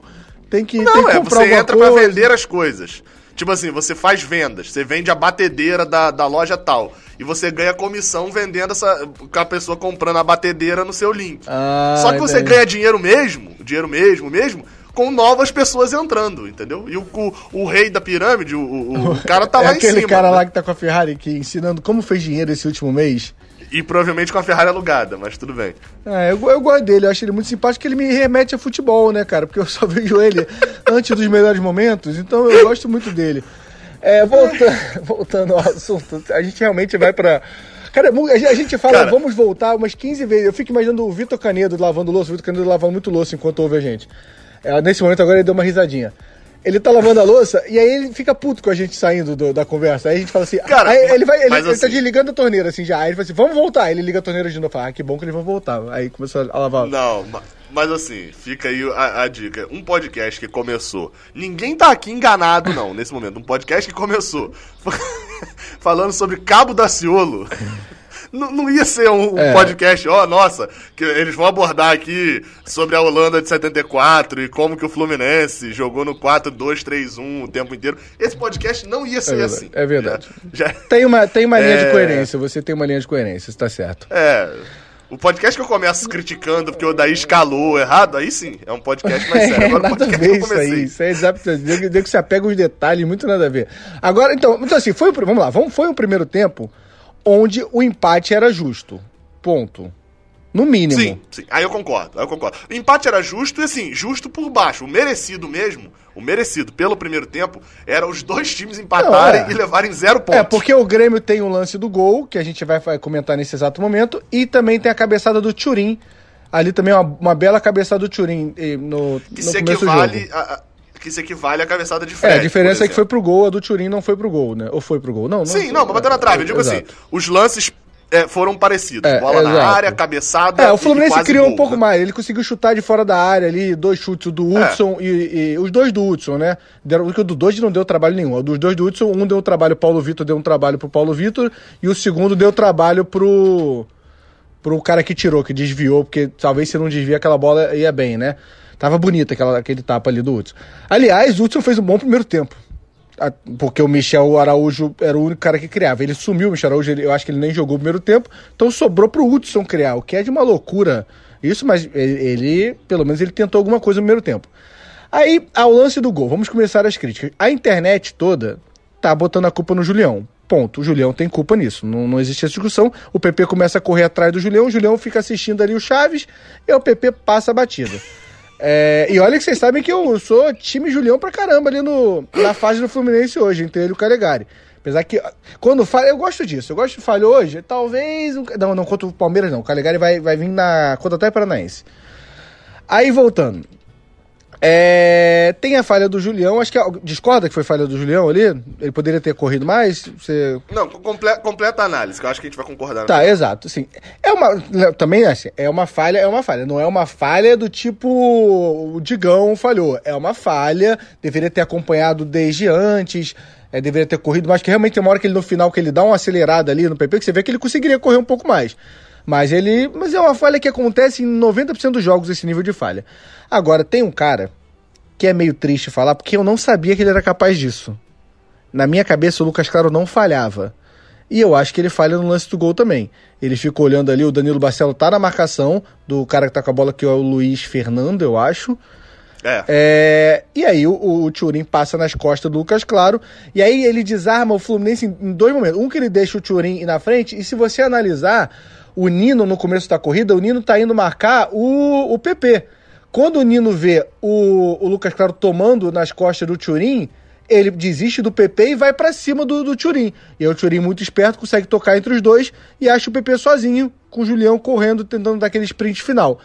Tem que comprar você entra coisa. Pra vender as coisas. Tipo assim, você faz vendas, você vende a batedeira da loja tal, e você ganha comissão vendendo com a pessoa comprando a batedeira no seu link. Só que você ganha dinheiro mesmo, com novas pessoas entrando, entendeu? E o rei da pirâmide, o cara tá lá em cima. Aquele cara lá que tá com a Ferrari aqui, ensinando como fez dinheiro esse último mês. E provavelmente com a Ferrari alugada, mas tudo bem. Eu gosto dele, eu acho ele muito simpático, porque ele me remete a futebol, né, cara? Porque eu só vejo ele antes dos melhores momentos, então eu gosto muito dele. Voltando ao assunto, a gente realmente vai pra... Cara, a gente fala, vamos voltar umas 15 vezes. Eu fico imaginando o Vitor Canedo lavando louça, o Vitor Canedo lavando muito louça enquanto ouve a gente. Nesse momento agora ele deu uma risadinha. Ele tá lavando a louça e aí ele fica puto com a gente saindo da conversa. Aí a gente fala assim... Cara, aí ele tá desligando a torneira, assim, já. Aí ele fala assim, vamos voltar. Aí ele liga a torneira de novo. Fala, que bom que eles vão voltar. Aí começou a lavar. Não, mas assim, fica aí a dica. Um podcast que começou... Ninguém tá aqui enganado, não, nesse momento. Um podcast que começou falando sobre Cabo Daciolo... Não ia ser um podcast, que eles vão abordar aqui sobre a Holanda de 74 e como que o Fluminense jogou no 4-2-3-1 o tempo inteiro. Esse podcast não ia ser assim. É verdade. Tem uma linha de coerência, você tem uma linha de coerência, isso tá certo. O podcast que eu começo criticando porque o Daí escalou errado, aí sim, é um podcast mais sério. Agora nada o podcast a ver que eu comecei. Isso é exatamente. Deu que você apega os detalhes, muito nada a ver. Agora, então assim, foi o primeiro tempo... onde o empate era justo. Ponto. No mínimo. Sim. Aí eu concordo. O empate era justo e, assim, justo por baixo. O merecido pelo primeiro tempo era os dois times empatarem e levarem 0 pontos. Porque o Grêmio tem o lance do gol, que a gente vai comentar nesse exato momento, e também tem a cabeçada do Turin. Ali também uma bela cabeçada do Turin no começo do jogo. Que isso equivale à cabeçada de Fred. A diferença é que foi pro gol, a do Turin não foi pro gol, né? Ou foi pro gol? Não. Sim, mas bateu na trave. Eu digo assim, os lances foram parecidos. Bola na área, cabeçada e quase o Fluminense criou um pouco mais. Ele conseguiu chutar de fora da área ali, 2 chutes do Hudson e os 2 do Hudson, né? Porque o do 2 não deu trabalho nenhum. O dos 2 do Hudson, um deu trabalho, o Paulo Vitor deu um trabalho pro Paulo Vitor e o segundo deu trabalho pro cara que tirou, que desviou, porque talvez se não desvia aquela bola ia bem, né? Tava bonita aquele tapa ali do Hudson. Aliás, o Hudson fez um bom primeiro tempo. Porque o Michel Araújo era o único cara que criava. Ele sumiu, o Michel Araújo, eu acho que ele nem jogou o primeiro tempo. Então sobrou pro Hudson criar, o que é de uma loucura. Isso, mas ele pelo menos ele tentou alguma coisa no primeiro tempo. Aí, ao lance do gol, vamos começar as críticas. A internet toda tá botando a culpa no Julião. Ponto. O Julião tem culpa nisso. Não existe essa discussão. O PP começa a correr atrás do Julião, o Julião fica assistindo ali o Chaves e o PP passa a batida. E olha que vocês sabem que eu sou time Julião pra caramba ali na fase do Fluminense hoje, entre ele e o Calegari. Apesar que, quando falha, eu gosto disso. Eu gosto de falha hoje, talvez... Não, contra o Palmeiras não. O Calegari vai vir contra o Atlético Paranaense. Aí, voltando. Tem a falha do Julião. Acho que discorda que foi falha do Julião ali? Ele poderia ter corrido mais? Não, completa a análise, que eu acho que a gente vai concordar. Tá, exato, sim. Também, assim, é uma falha. Não é uma falha do tipo o Digão falhou. É uma falha, deveria ter acompanhado desde antes, deveria ter corrido mais, que realmente tem uma hora que ele, no final, que ele dá uma acelerada ali no PP, que você vê que ele conseguiria correr um pouco mais. Mas é uma falha que acontece em 90% dos jogos, esse nível de falha. Agora, tem um cara que é meio triste falar, porque eu não sabia que ele era capaz disso. Na minha cabeça, o Lucas Claro não falhava. E eu acho que ele falha no lance do gol também. Ele fica olhando ali, o Danilo Barcelo tá na marcação do cara que tá com a bola, que é o Luiz Fernando, eu acho. E aí o Turin passa nas costas do Lucas Claro, e aí ele desarma o Fluminense em 2 momentos. Um que ele deixa o Turin ir na frente, e se você analisar... O Nino, no começo da corrida, o Nino tá indo marcar o PP. Quando o Nino vê o Lucas Claro tomando nas costas do Turin, ele desiste do PP e vai para cima do Turim. E aí o Turim, muito esperto, consegue tocar entre os dois e acha o PP sozinho, com o Julião correndo, tentando dar aquele sprint final.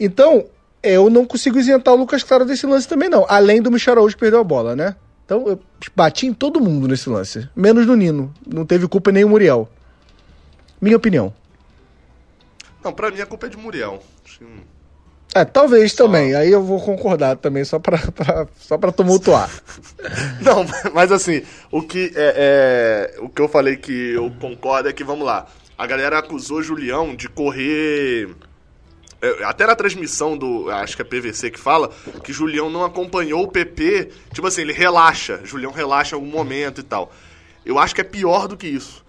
Então, eu não consigo isentar o Lucas Claro desse lance também, não. Além do Michel Araújo perdeu a bola, né? Então, eu bati em todo mundo nesse lance. Menos no Nino. Não teve culpa nem o Muriel. Minha opinião. Não, pra mim a culpa é de Muriel. Sim. É, talvez só... também. Aí eu vou concordar também, só pra tumultuar. Não, mas assim, o que eu falei que eu concordo é que, vamos lá, a galera acusou o Julião de correr... Até na transmissão do... Acho que é PVC que fala que Julião não acompanhou o PP. Tipo assim, ele relaxa. Julião relaxa em algum momento e tal. Eu acho que é pior do que isso.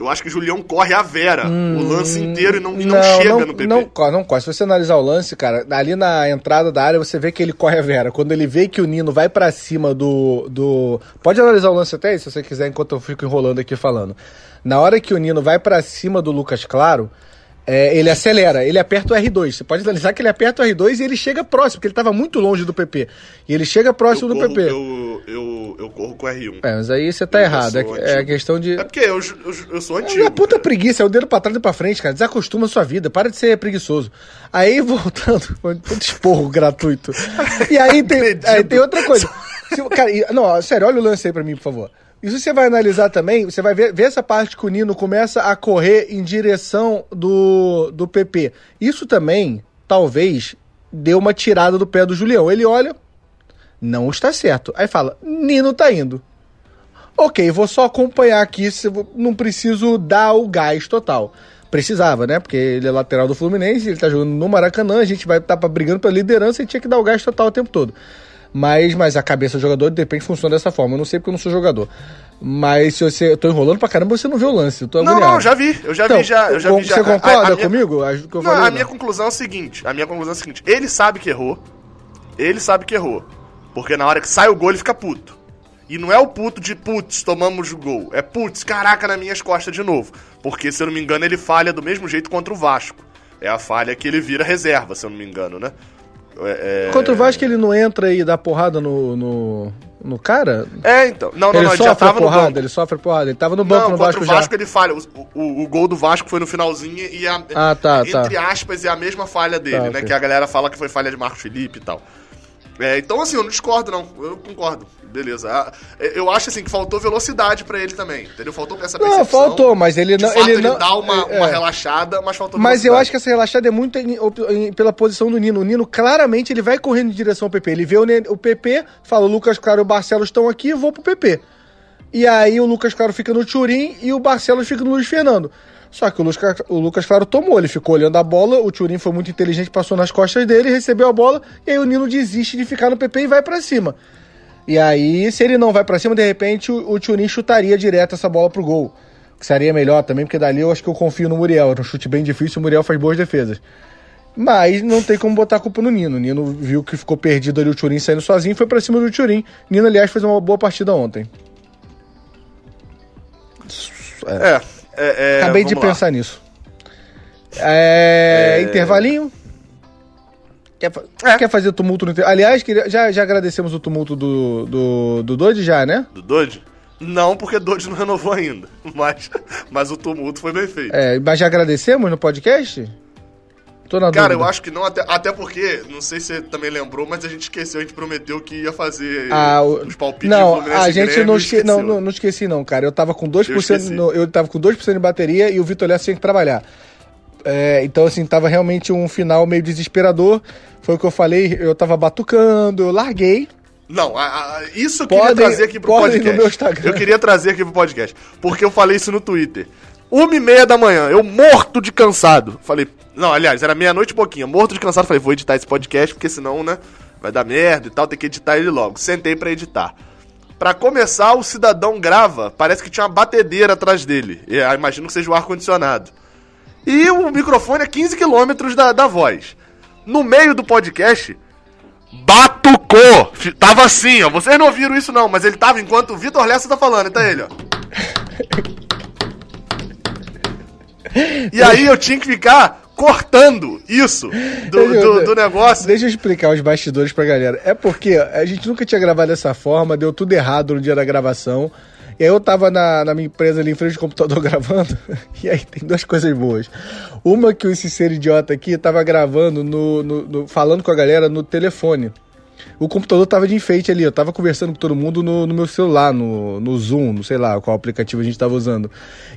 Eu acho que Julião corre a vera o lance inteiro e não chega no PP. Não corre. Se você analisar o lance, cara, ali na entrada da área você vê que ele corre a vera. Quando ele vê que o Nino vai pra cima do... Pode analisar o lance até aí, se você quiser, enquanto eu fico enrolando aqui falando. Na hora que o Nino vai pra cima do Lucas Claro... ele acelera, ele aperta o R2. Você pode analisar que ele aperta o R2 e ele chega próximo, porque ele estava muito longe do PP. E ele chega próximo do PP. Eu corro com o R1. Mas aí você tá errado. É a questão de... É porque eu sou antigo. É a puta preguiça, é o dedo pra trás e pra frente, cara. Desacostuma a sua vida, para de ser preguiçoso. Aí, voltando, todo esporro gratuito. E aí tem outra coisa. Cara, não, sério, olha o lance aí pra mim, por favor. Isso você vai analisar também, você vai ver essa parte que o Nino começa a correr em direção do PP. Isso também, talvez, deu uma tirada do pé do Julião. Ele olha, não está certo. Aí fala, Nino tá indo. Ok, vou só acompanhar aqui, não preciso dar o gás total. Precisava, né? Porque ele é lateral do Fluminense, ele tá jogando no Maracanã, a gente vai estar brigando pela liderança e tinha que dar o gás total o tempo todo. Mas a cabeça do jogador, de repente, funciona dessa forma. Eu não sei porque eu não sou jogador. Mas se você... Eu tô enrolando pra caramba, você não vê o lance. Eu tô agoniado. Não, eu já vi. Você concorda comigo? Minha conclusão é a seguinte. Ele sabe que errou. Porque na hora que sai o gol, ele fica puto. E não é o puto de putz, tomamos o gol. É putz, caraca, nas minhas costas de novo. Porque, se eu não me engano, ele falha do mesmo jeito contra o Vasco. É a falha que ele vira reserva, se eu não me engano, né? Contra o Vasco ele não entra e dá porrada no cara? Então. Não, ele já tava porrada, no banco. Ele sofre porrada, ele tava no banco no Vasco já. Contra o Vasco ele falha. O gol do Vasco foi no finalzinho e entre aspas, é a mesma falha dele, né? Okay. Que a galera fala que foi falha de Marcos Felipe e tal. Então, assim, eu não discordo, não. Eu concordo. Beleza. Eu acho, assim, que faltou velocidade pra ele também, entendeu? Faltou essa percepção. Não, faltou, mas ele não... Ele dá uma relaxada, mas faltou velocidade. Mas eu acho que essa relaxada é muito pela posição do Nino. O Nino, claramente, ele vai correndo em direção ao PP. Ele vê o PP, fala, o Lucas Claro e o Barcelos estão aqui, eu vou pro PP. E aí o Lucas Claro fica no Turim e o Barcelos fica no Luiz Fernando. Só que o Lucas Claro tomou, ele ficou olhando a bola, o Turim foi muito inteligente, passou nas costas dele, recebeu a bola, e aí o Nino desiste de ficar no PP e vai pra cima. E aí, se ele não vai pra cima, de repente o Turim chutaria direto essa bola pro gol, que seria melhor também, porque dali eu acho que eu confio no Muriel, era um chute bem difícil, o Muriel faz boas defesas. Mas não tem como botar a culpa no Nino, o Nino viu que ficou perdido ali, o Turim saindo sozinho, foi pra cima do Turim. Nino, aliás, fez uma boa partida ontem. Acabei de pensar nisso. Intervalinho. Quer fazer tumulto no intervalo? Aliás, já agradecemos o tumulto do Dodge já, né? Do Dodge? Não, porque Dodge não renovou ainda. Mas o tumulto foi bem feito. Mas já agradecemos no podcast? Tô na dúvida. Cara, eu acho que não, até porque, não sei se você também lembrou, mas a gente esqueceu, a gente prometeu que ia fazer os palpites. Não, a gente Grêmio, não esqueci não, cara. Eu tava com 2%, de bateria e o Vitor Lessa tinha que trabalhar. Então, assim, tava realmente um final meio desesperador. Foi o que eu falei, eu tava batucando, eu larguei. Não, isso eu queria trazer aqui pro podcast. No meu Instagram. Eu queria trazer aqui pro podcast, porque eu falei isso no Twitter. 1h30 da manhã, eu morto de cansado. Falei, não, aliás, era 00:30 e pouquinho, morto de cansado. Falei, vou editar esse podcast, porque senão, né, vai dar merda e tal, tem que editar ele logo. Sentei pra editar. Pra começar, o cidadão grava, parece que tinha uma batedeira atrás dele. Eu imagino que seja o ar-condicionado. E o microfone a 15 km da voz. No meio do podcast, batucou. Tava assim, ó, vocês não ouviram isso não, mas ele tava enquanto o Vitor Lessa tá falando, então ele, ó. E aí eu tinha que ficar cortando isso do negócio. Deixa eu explicar os bastidores pra galera. É porque a gente nunca tinha gravado dessa forma, deu tudo errado no dia da gravação. E aí eu tava na minha empresa ali em frente do computador gravando, e aí tem duas coisas boas. Uma que esse ser idiota aqui tava gravando, falando com a galera no telefone. O computador tava de enfeite ali, eu tava conversando com todo mundo no meu celular, no Zoom, não sei lá qual aplicativo a gente tava usando.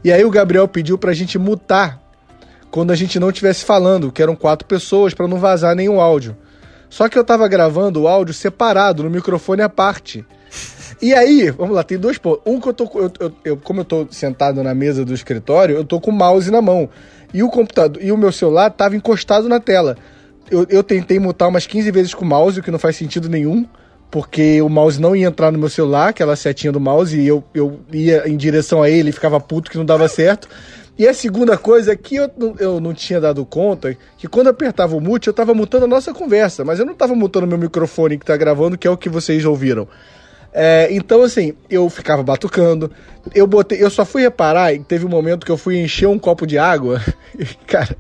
E aí o Gabriel pediu pra gente mutar quando a gente não estivesse falando, que eram 4 pessoas, pra não vazar nenhum áudio. Só que eu tava gravando o áudio separado, no microfone à parte. E aí, vamos lá, tem 2 pontos. Um que como eu tô sentado na mesa do escritório, eu tô com o mouse na mão. E o computador e o meu celular tava encostado na tela. Eu tentei mutar umas 15 vezes com o mouse, o que não faz sentido nenhum, porque o mouse não ia entrar no meu celular, aquela setinha do mouse, e eu ia em direção a ele e ficava puto que não dava certo. E a segunda coisa é que eu não tinha dado conta que quando eu apertava o mute, eu tava mutando a nossa conversa, mas eu não tava mutando o meu microfone que tá gravando, que é o que vocês ouviram. Então, assim, eu ficava batucando, eu só fui reparar, e teve um momento que eu fui encher um copo de água, e, cara...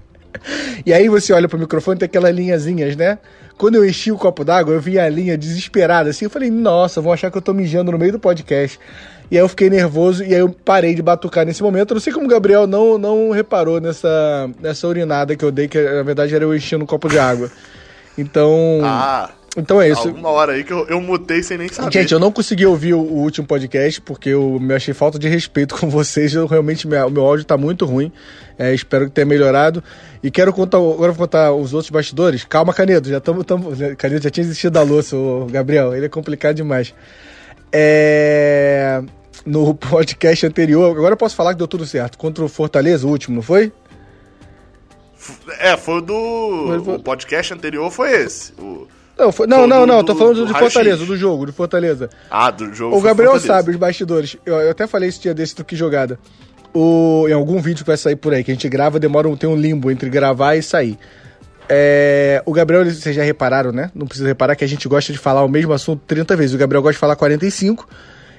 E aí você olha pro microfone, tem aquelas linhazinhas, né? Quando eu enchi o copo d'água, eu vi a linha desesperada, assim, eu falei, nossa, vão achar que eu tô mijando no meio do podcast. E aí eu fiquei nervoso, e aí eu parei de batucar nesse momento. Eu não sei como o Gabriel não reparou nessa urinada que eu dei, que na verdade era eu enchendo um copo de água. Então... Então é isso. Alguma hora aí que eu mutei sem nem saber. Gente, eu não consegui ouvir o último podcast porque eu me achei falta de respeito com vocês. Eu realmente, o meu áudio tá muito ruim. Espero que tenha melhorado. E quero contar, agora vou contar os outros bastidores. Calma, Canedo. Canedo já tinha existido da louça, o Gabriel. Ele é complicado demais. No podcast anterior, agora eu posso falar que deu tudo certo. Contra o Fortaleza, o último, não foi? Foi o do... O podcast anterior foi esse. Não, tô falando do Fortaleza, do jogo, do Fortaleza. Do jogo. O Gabriel Fortaleza. Sabe os bastidores. Eu até falei esse dia desse do Que Jogada. Em algum vídeo que vai sair por aí, que a gente grava, tem um limbo entre gravar e sair. O Gabriel, vocês já repararam, né? Não precisa reparar que a gente gosta de falar o mesmo assunto 30 vezes. O Gabriel gosta de falar 45,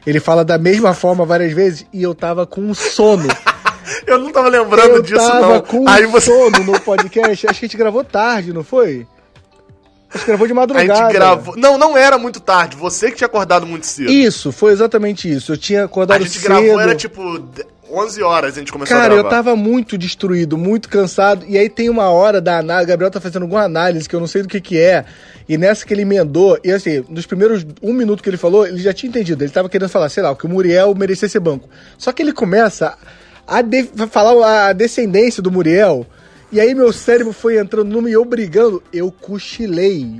ele fala da mesma forma várias vezes, e eu tava com sono. Eu não tava lembrando disso, não. Eu tava com sono no podcast. Acho que a gente gravou tarde, não foi? A gente gravou de madrugada. A gente gravou... Não era muito tarde. Você que tinha acordado muito cedo. Isso, foi exatamente isso. Eu tinha acordado cedo. A gente gravou, era tipo 11 horas a gente começou a gravar. Cara, eu tava muito destruído, muito cansado. E aí tem uma hora da análise... O Gabriel tá fazendo alguma análise que eu não sei do que é. E nessa que ele emendou... E assim, nos primeiros 1 minuto que ele falou, ele já tinha entendido. Ele tava querendo falar, sei lá, que o Muriel merecia ser banco. Só que ele começa a falar a descendência do Muriel... E aí meu cérebro foi entrando no me obrigando, eu cochilei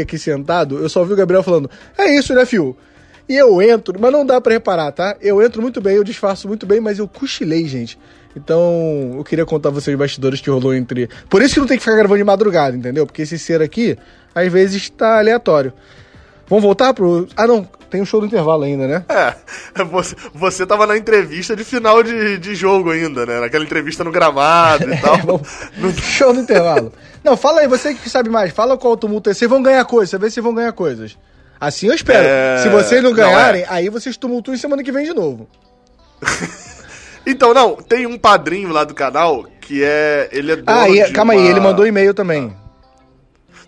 aqui sentado, eu só vi o Gabriel falando, é isso, né, fio? E eu entro, mas não dá pra reparar, tá? Eu entro muito bem, eu disfarço muito bem, mas eu cochilei, gente. Então, eu queria contar pra vocês os bastidores que rolou entre... Por isso que não tem que ficar gravando de madrugada, entendeu? Porque esse ser aqui, às vezes, tá aleatório. Vamos voltar pro... não, tem um show do intervalo ainda, né? Você tava na entrevista de final de jogo ainda, né? Naquela entrevista no gramado e tal. Show do intervalo. Não, fala aí, você que sabe mais, fala qual o tumulto é. Vocês vão ganhar coisas, você vê se vão ganhar coisas. Assim eu espero. Se vocês não ganharem, aí vocês tumultuem semana que vem de novo. Então, não, tem um padrinho lá do canal que é... Ele é dono de calma aí, ele mandou e-mail também.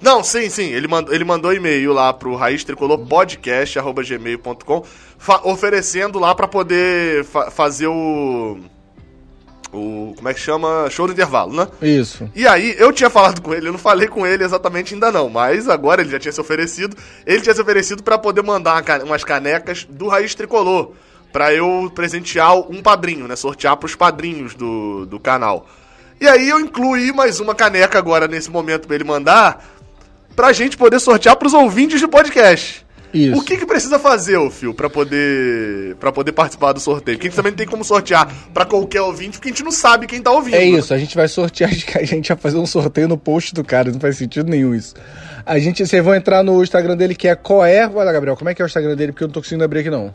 Não, sim, ele mandou e-mail lá pro Raiz Tricolor podcast@gmail.com, oferecendo lá pra poder fazer o... Como é que chama? Show do intervalo, né? Isso. E aí, eu tinha falado com ele, eu não falei com ele exatamente ainda não, mas agora ele já tinha se oferecido. Ele tinha se oferecido pra poder mandar umas canecas do Raiz Tricolor, pra eu presentear um padrinho, né? Sortear pros padrinhos do canal. E aí eu incluí mais uma caneca agora nesse momento pra ele mandar... Pra gente poder sortear pros ouvintes do podcast. Isso. O que precisa fazer, ô Fio, pra poder participar do sorteio? Porque a gente também não tem como sortear pra qualquer ouvinte, porque a gente não sabe quem tá ouvindo. É isso, a gente vai sortear, a gente vai fazer um sorteio no post do cara, não faz sentido nenhum isso. Vocês vão entrar no Instagram dele, que é Coé... Olha, Gabriel, como é que é o Instagram dele? Porque eu não tô conseguindo abrir aqui, não.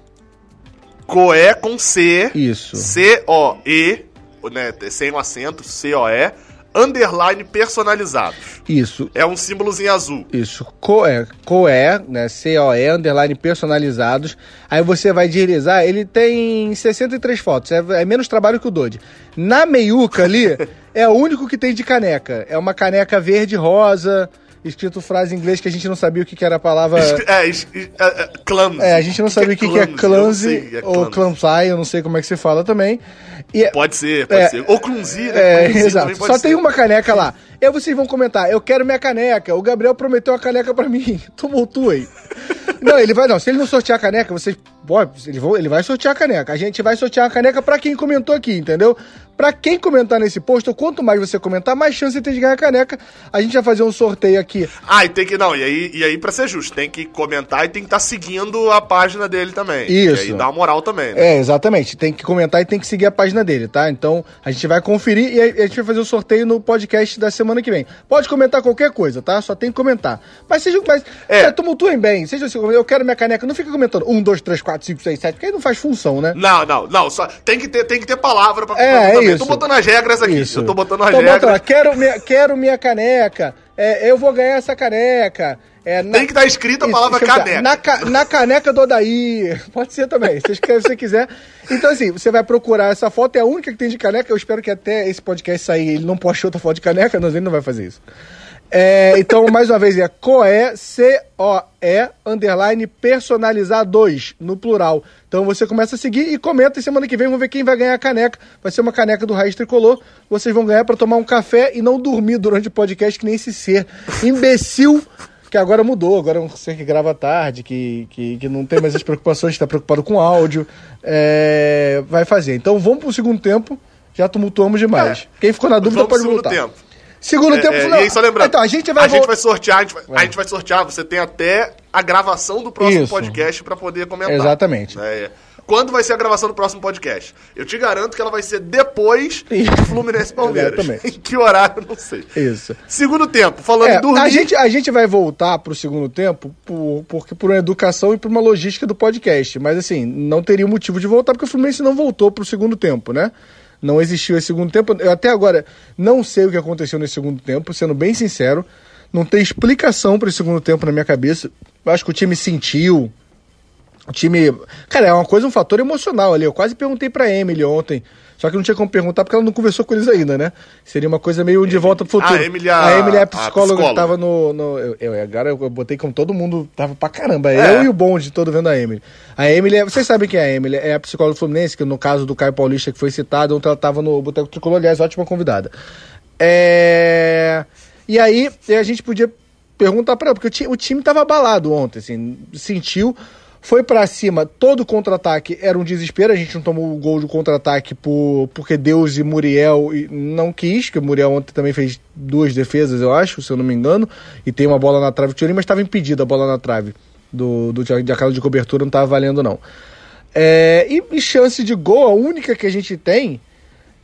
Coé com C. Isso. C-O-E, né, sem um acento, C-O-E... underline personalizados. Isso. É um símbolozinho azul. Isso. Coé, né? C-O-E, underline personalizados. Aí você vai deslizar. Ele tem 63 fotos. É menos trabalho que o Dodge. Na meiuca ali, é o único que tem de caneca. É uma caneca verde rosa... Escrito frase em inglês que a gente não sabia o que era a palavra... Clumsy. É, a gente não sabia o que é clumsy ou clumsy, eu não sei como é que se fala também. E pode ser. Ou clumsy, né? Exato. Só tem uma caneca lá. E aí vocês vão comentar, eu quero minha caneca, o Gabriel prometeu a caneca pra mim, tomou tu aí. Não, ele vai, não, se ele não sortear a caneca, vocês... Bom, ele vai sortear a caneca. A gente vai sortear a caneca pra quem comentou aqui, entendeu? Pra quem comentar nesse post, quanto mais você comentar, mais chance você tem de ganhar a caneca. A gente vai fazer um sorteio aqui. E tem que... Não, e aí pra ser justo, tem que comentar e tem que estar seguindo a página dele também. Isso. E aí dá uma moral também, né? É, exatamente. Tem que comentar e tem que seguir a página dele, tá? Então, a gente vai conferir e a gente vai fazer o sorteio no podcast da semana que vem. Pode comentar qualquer coisa, tá? Só tem que comentar. Mas sejam... tumultuem bem. Sejam assim, eu quero minha caneca. Não fica comentando 1, 2, 3, 4, 5, 6, 7, porque aí não faz função, né? Não. Só tem que ter palavra pra comentar também. Isso. Eu tô botando as regras aqui. Isso. Eu tô botando as regras. Botando, quero minha caneca. Eu vou ganhar essa caneca. Tem que estar escrita a palavra caneca. Na caneca do Odaí. Pode ser também, se escreve se você quiser. Então, assim, você vai procurar essa foto. É a única que tem de caneca. Eu espero que até esse podcast sair. Ele não postou outra foto de caneca, mas ele não vai fazer isso. Então, mais uma vez, COE, C-O-E, underline, personalizar 2, no plural. Então você começa a seguir e comenta, e semana que vem vamos ver quem vai ganhar a caneca. Vai ser uma caneca do Raiz Tricolor. Vocês vão ganhar pra tomar um café e não dormir durante o podcast, que nem esse ser imbecil, que agora mudou. Agora é um ser que grava tarde, que não tem mais as preocupações, está preocupado com áudio, vai fazer. Então vamos pro segundo tempo, já tumultuamos demais. Quem ficou na dúvida pode voltar. Segundo tempo, final. E aí, só lembrando, então, a gente vai sortear, você tem até a gravação do próximo podcast pra poder comentar. Exatamente. Quando vai ser a gravação do próximo podcast? Eu te garanto que ela vai ser depois do Fluminense Palmeiras. Em que horário, eu não sei. Isso. Segundo tempo, falando em dormir... A gente vai voltar pro segundo tempo por uma educação e por uma logística do podcast, mas assim, não teria motivo de voltar porque o Fluminense não voltou pro segundo tempo, né? Não existiu esse segundo tempo. Eu até agora não sei o que aconteceu nesse segundo tempo, sendo bem sincero. Não tem explicação para esse segundo tempo na minha cabeça. Eu acho que o time sentiu. O time... Cara, é uma coisa, um fator emocional ali. Eu quase perguntei para Emily ontem. Só que não tinha como perguntar porque ela não conversou com eles ainda, né? Seria uma coisa meio de volta pro futuro. A Emily é a psicóloga que tava no... Agora eu botei como todo mundo tava pra caramba. Eu e o bonde todo vendo a Emily. A Emily, vocês sabem quem é a Emily? É a psicóloga do Fluminense, que no caso do Caio Paulista que foi citado, ontem ela tava no Boteco Tricolor, aliás, ótima convidada. E aí a gente podia perguntar pra ela, porque o time tava abalado ontem, assim, sentiu... Foi pra cima, todo contra-ataque era um desespero, a gente não tomou o gol de contra-ataque porque Deus e Muriel não quis, que o Muriel ontem também fez 2 defesas, eu acho, se eu não me engano, e tem uma bola na trave do Tiurinho, mas estava impedida a bola na trave de aquela de cobertura, não estava valendo não. E chance de gol, a única que a gente tem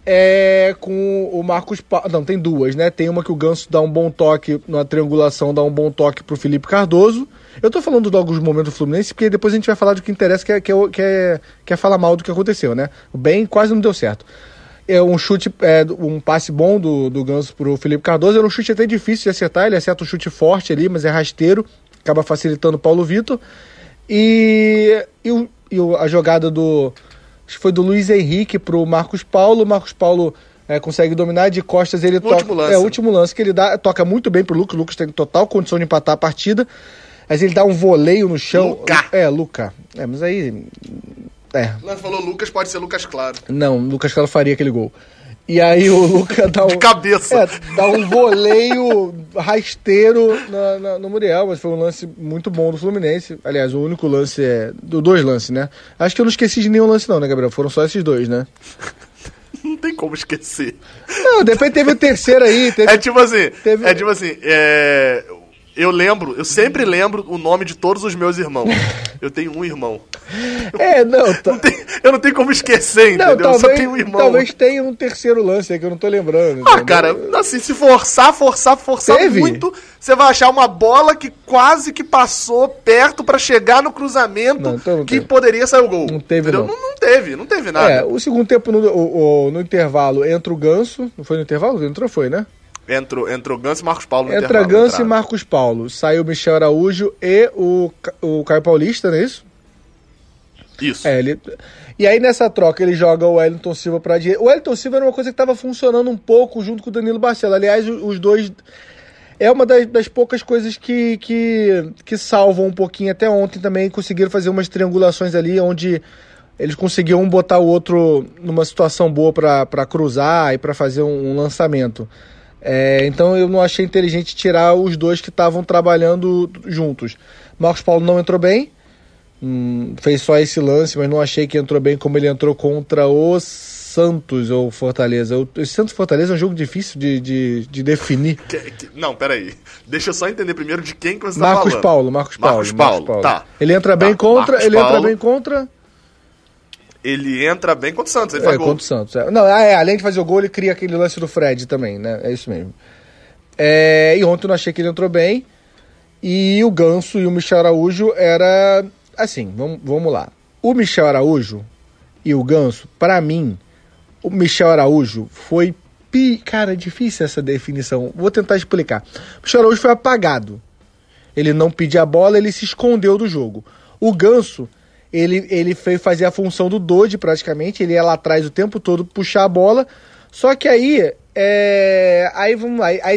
é com o Marcos Paulo, não, tem 2, né, tem uma que o Ganso dá um bom toque, na triangulação dá um bom toque pro Felipe Cardoso. Eu tô falando de alguns momentos do Fluminense, porque depois a gente vai falar do que interessa, que é falar mal do que aconteceu, né? O bem quase não deu certo. Um passe bom do Ganso pro Felipe Cardoso, era um chute até difícil de acertar, ele acerta um chute forte ali, mas é rasteiro, acaba facilitando o Paulo Vitor. E a jogada acho que foi do Luiz Henrique pro Marcos Paulo, o Marcos Paulo... consegue dominar de costas, ele toca... O último lance que ele dá, toca muito bem pro Lucas, o Lucas tem total condição de empatar a partida, mas ele dá um voleio no chão... Lucas. Mas aí... Não, falou Lucas, pode ser Lucas Claro. Não, Lucas Claro faria aquele gol. E aí o Lucas dá um... de cabeça. Dá um voleio rasteiro no Muriel, mas foi um lance muito bom do Fluminense. Aliás, o único lance dois lances, né? Acho que eu não esqueci de nenhum lance não, né, Gabriel? Foram só esses 2, né? Não tem como esquecer. Não, depois teve o terceiro aí. Eu sempre lembro o nome de todos os meus irmãos. Eu tenho um irmão. Eu não tenho como esquecer, entendeu? Talvez, eu só tenho um irmão. Talvez tenha um terceiro lance aí que eu não tô lembrando. Cara, assim, se forçar teve? Muito, você vai achar uma bola que quase que passou perto pra chegar no cruzamento não poderia sair o gol. Não teve, não. Não teve nada. O segundo tempo, no intervalo, entra o Ganso. Não foi no intervalo? Entrou, foi, né? Entrou Ganso e Marcos Paulo no intervalo. Entra Ganso e Marcos Paulo. Saiu Michel Araújo e o Caio Paulista, não é isso? Isso. É, ele... E aí nessa troca ele joga o Wellington Silva para direita. O Wellington Silva era uma coisa que estava funcionando um pouco junto com o Danilo Barcelos. Aliás, os dois... É uma das poucas coisas que salvam um pouquinho. Até ontem também conseguiram fazer umas triangulações ali, onde eles conseguiam um botar o outro numa situação boa para cruzar e para fazer um lançamento. É, então eu não achei inteligente tirar os dois que estavam trabalhando juntos. Marcos Paulo não entrou bem, fez só esse lance, mas não achei que entrou bem como ele entrou contra o Santos ou Fortaleza. O Santos Fortaleza é um jogo difícil de definir. Não, peraí. Deixa eu só entender primeiro de quem que você está falando. Marcos Paulo. Tá. Ele entra bem contra. Ele entra bem contra o Santos, ele faz gol. Contra o Santos. Não, além de fazer o gol, ele cria aquele lance do Fred também, né? É isso mesmo. É, e ontem eu não achei que ele entrou bem. E o Ganso e o Michel Araújo era... Assim, vamos lá. O Michel Araújo e o Ganso, pra mim, o Michel Araújo foi... Cara, é difícil essa definição. Vou tentar explicar. O Michel Araújo foi apagado. Ele não pediu a bola, ele se escondeu do jogo. O Ganso... Ele fez fazer a função do Dodge praticamente, ele ia lá atrás o tempo todo puxar a bola, só que aí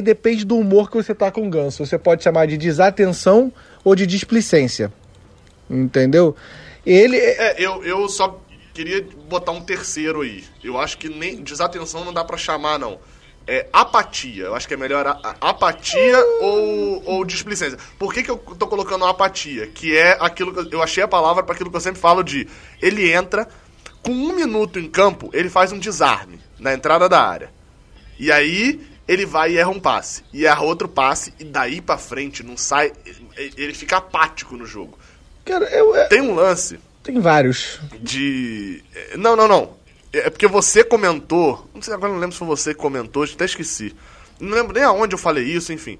depende do humor que você tá com o Ganso, você pode chamar de desatenção ou de displicência, entendeu? Eu só queria botar um terceiro aí, eu acho que nem desatenção não dá pra chamar não. É apatia, eu acho que é melhor apatia ou displicência. Por que eu tô colocando apatia? Que é aquilo que eu achei a palavra para aquilo que eu sempre falo de... Ele entra, com 1 minuto em campo, ele faz um desarme na entrada da área. E aí, ele vai e erra um passe. E erra outro passe, e daí pra frente não sai... Ele fica apático no jogo. Cara, tem um lance... Tem vários. De... Não. É porque você comentou, não lembro se foi você que comentou, até esqueci. Não lembro nem aonde eu falei isso, enfim.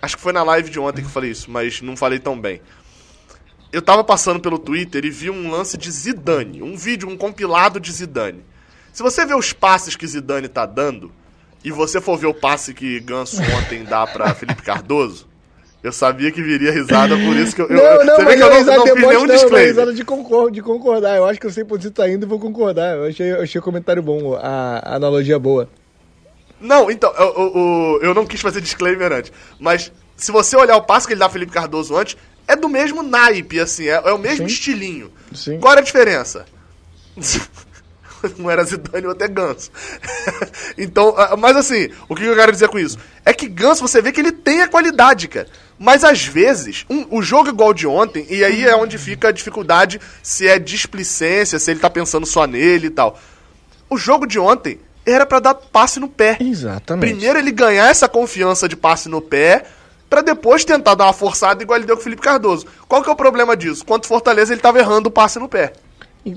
Acho que foi na live de ontem que eu falei isso, mas não falei tão bem. Eu tava passando pelo Twitter e vi um lance de Zidane, um vídeo, um compilado de Zidane. Se você ver os passes que Zidane tá dando, e você for ver o passe que Ganso ontem dá pra Felipe Cardoso... Eu sabia que viria risada, por isso que eu... Não, mas eu não fiz nenhum disclaimer. Risada de concordar. Eu acho que eu sei por onde você tá indo e vou concordar. Eu achei o comentário bom, a analogia boa. Não, então, eu não quis fazer disclaimer antes. Mas se você olhar o passo que ele dá a Felipe Cardoso antes, é do mesmo naipe, assim, é o mesmo estilinho. Sim. Qual era a diferença? Não era Zidane ou até Ganso. Então, mas assim, o que eu quero dizer com isso? É que Ganso, você vê que ele tem a qualidade, cara. Mas às vezes, o jogo é igual de ontem, e aí é onde fica a dificuldade, se é displicência, se ele tá pensando só nele e tal. O jogo de ontem era pra dar passe no pé. Exatamente. Primeiro ele ganhar essa confiança de passe no pé, pra depois tentar dar uma forçada igual ele deu com o Felipe Cardoso. Qual que é o problema disso? Quanto Fortaleza ele tava errando o passe no pé.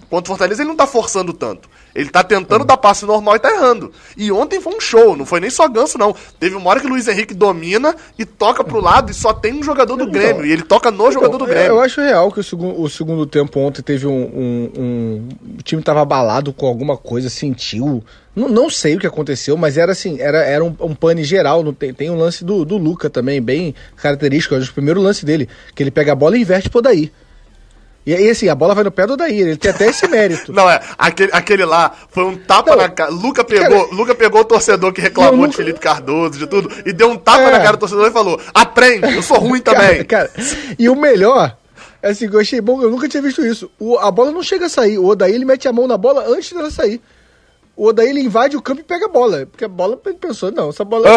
Quanto Fortaleza ele não tá forçando tanto. Ele tá tentando dar passe normal e tá errando. E ontem foi um show, não foi nem só Ganso não. Teve uma hora que o Luiz Henrique domina e toca pro lado e só tem um jogador do Grêmio. E ele toca no jogador do Grêmio. Eu acho real que o segundo tempo ontem teve o time tava abalado com alguma coisa, sentiu. Não sei o que aconteceu, mas era assim, era um pane geral. Tem um lance do Luca também, bem característico. É o primeiro lance dele, que ele pega a bola e inverte pro Daí. E assim, a bola vai no pé do Daí, ele tem até esse mérito. Não, aquele lá foi um tapa na cara. Luca pegou o torcedor que reclamou de Felipe Cardoso, de tudo, e deu um tapa na cara do torcedor e falou, aprende, eu sou ruim também. Cara. E o melhor, assim, eu achei bom, eu nunca tinha visto isso. A bola não chega a sair, o Daí ele mete a mão na bola antes dela sair. O Daí ele invade o campo e pega a bola. Porque a bola, ele pensou, não, essa bola...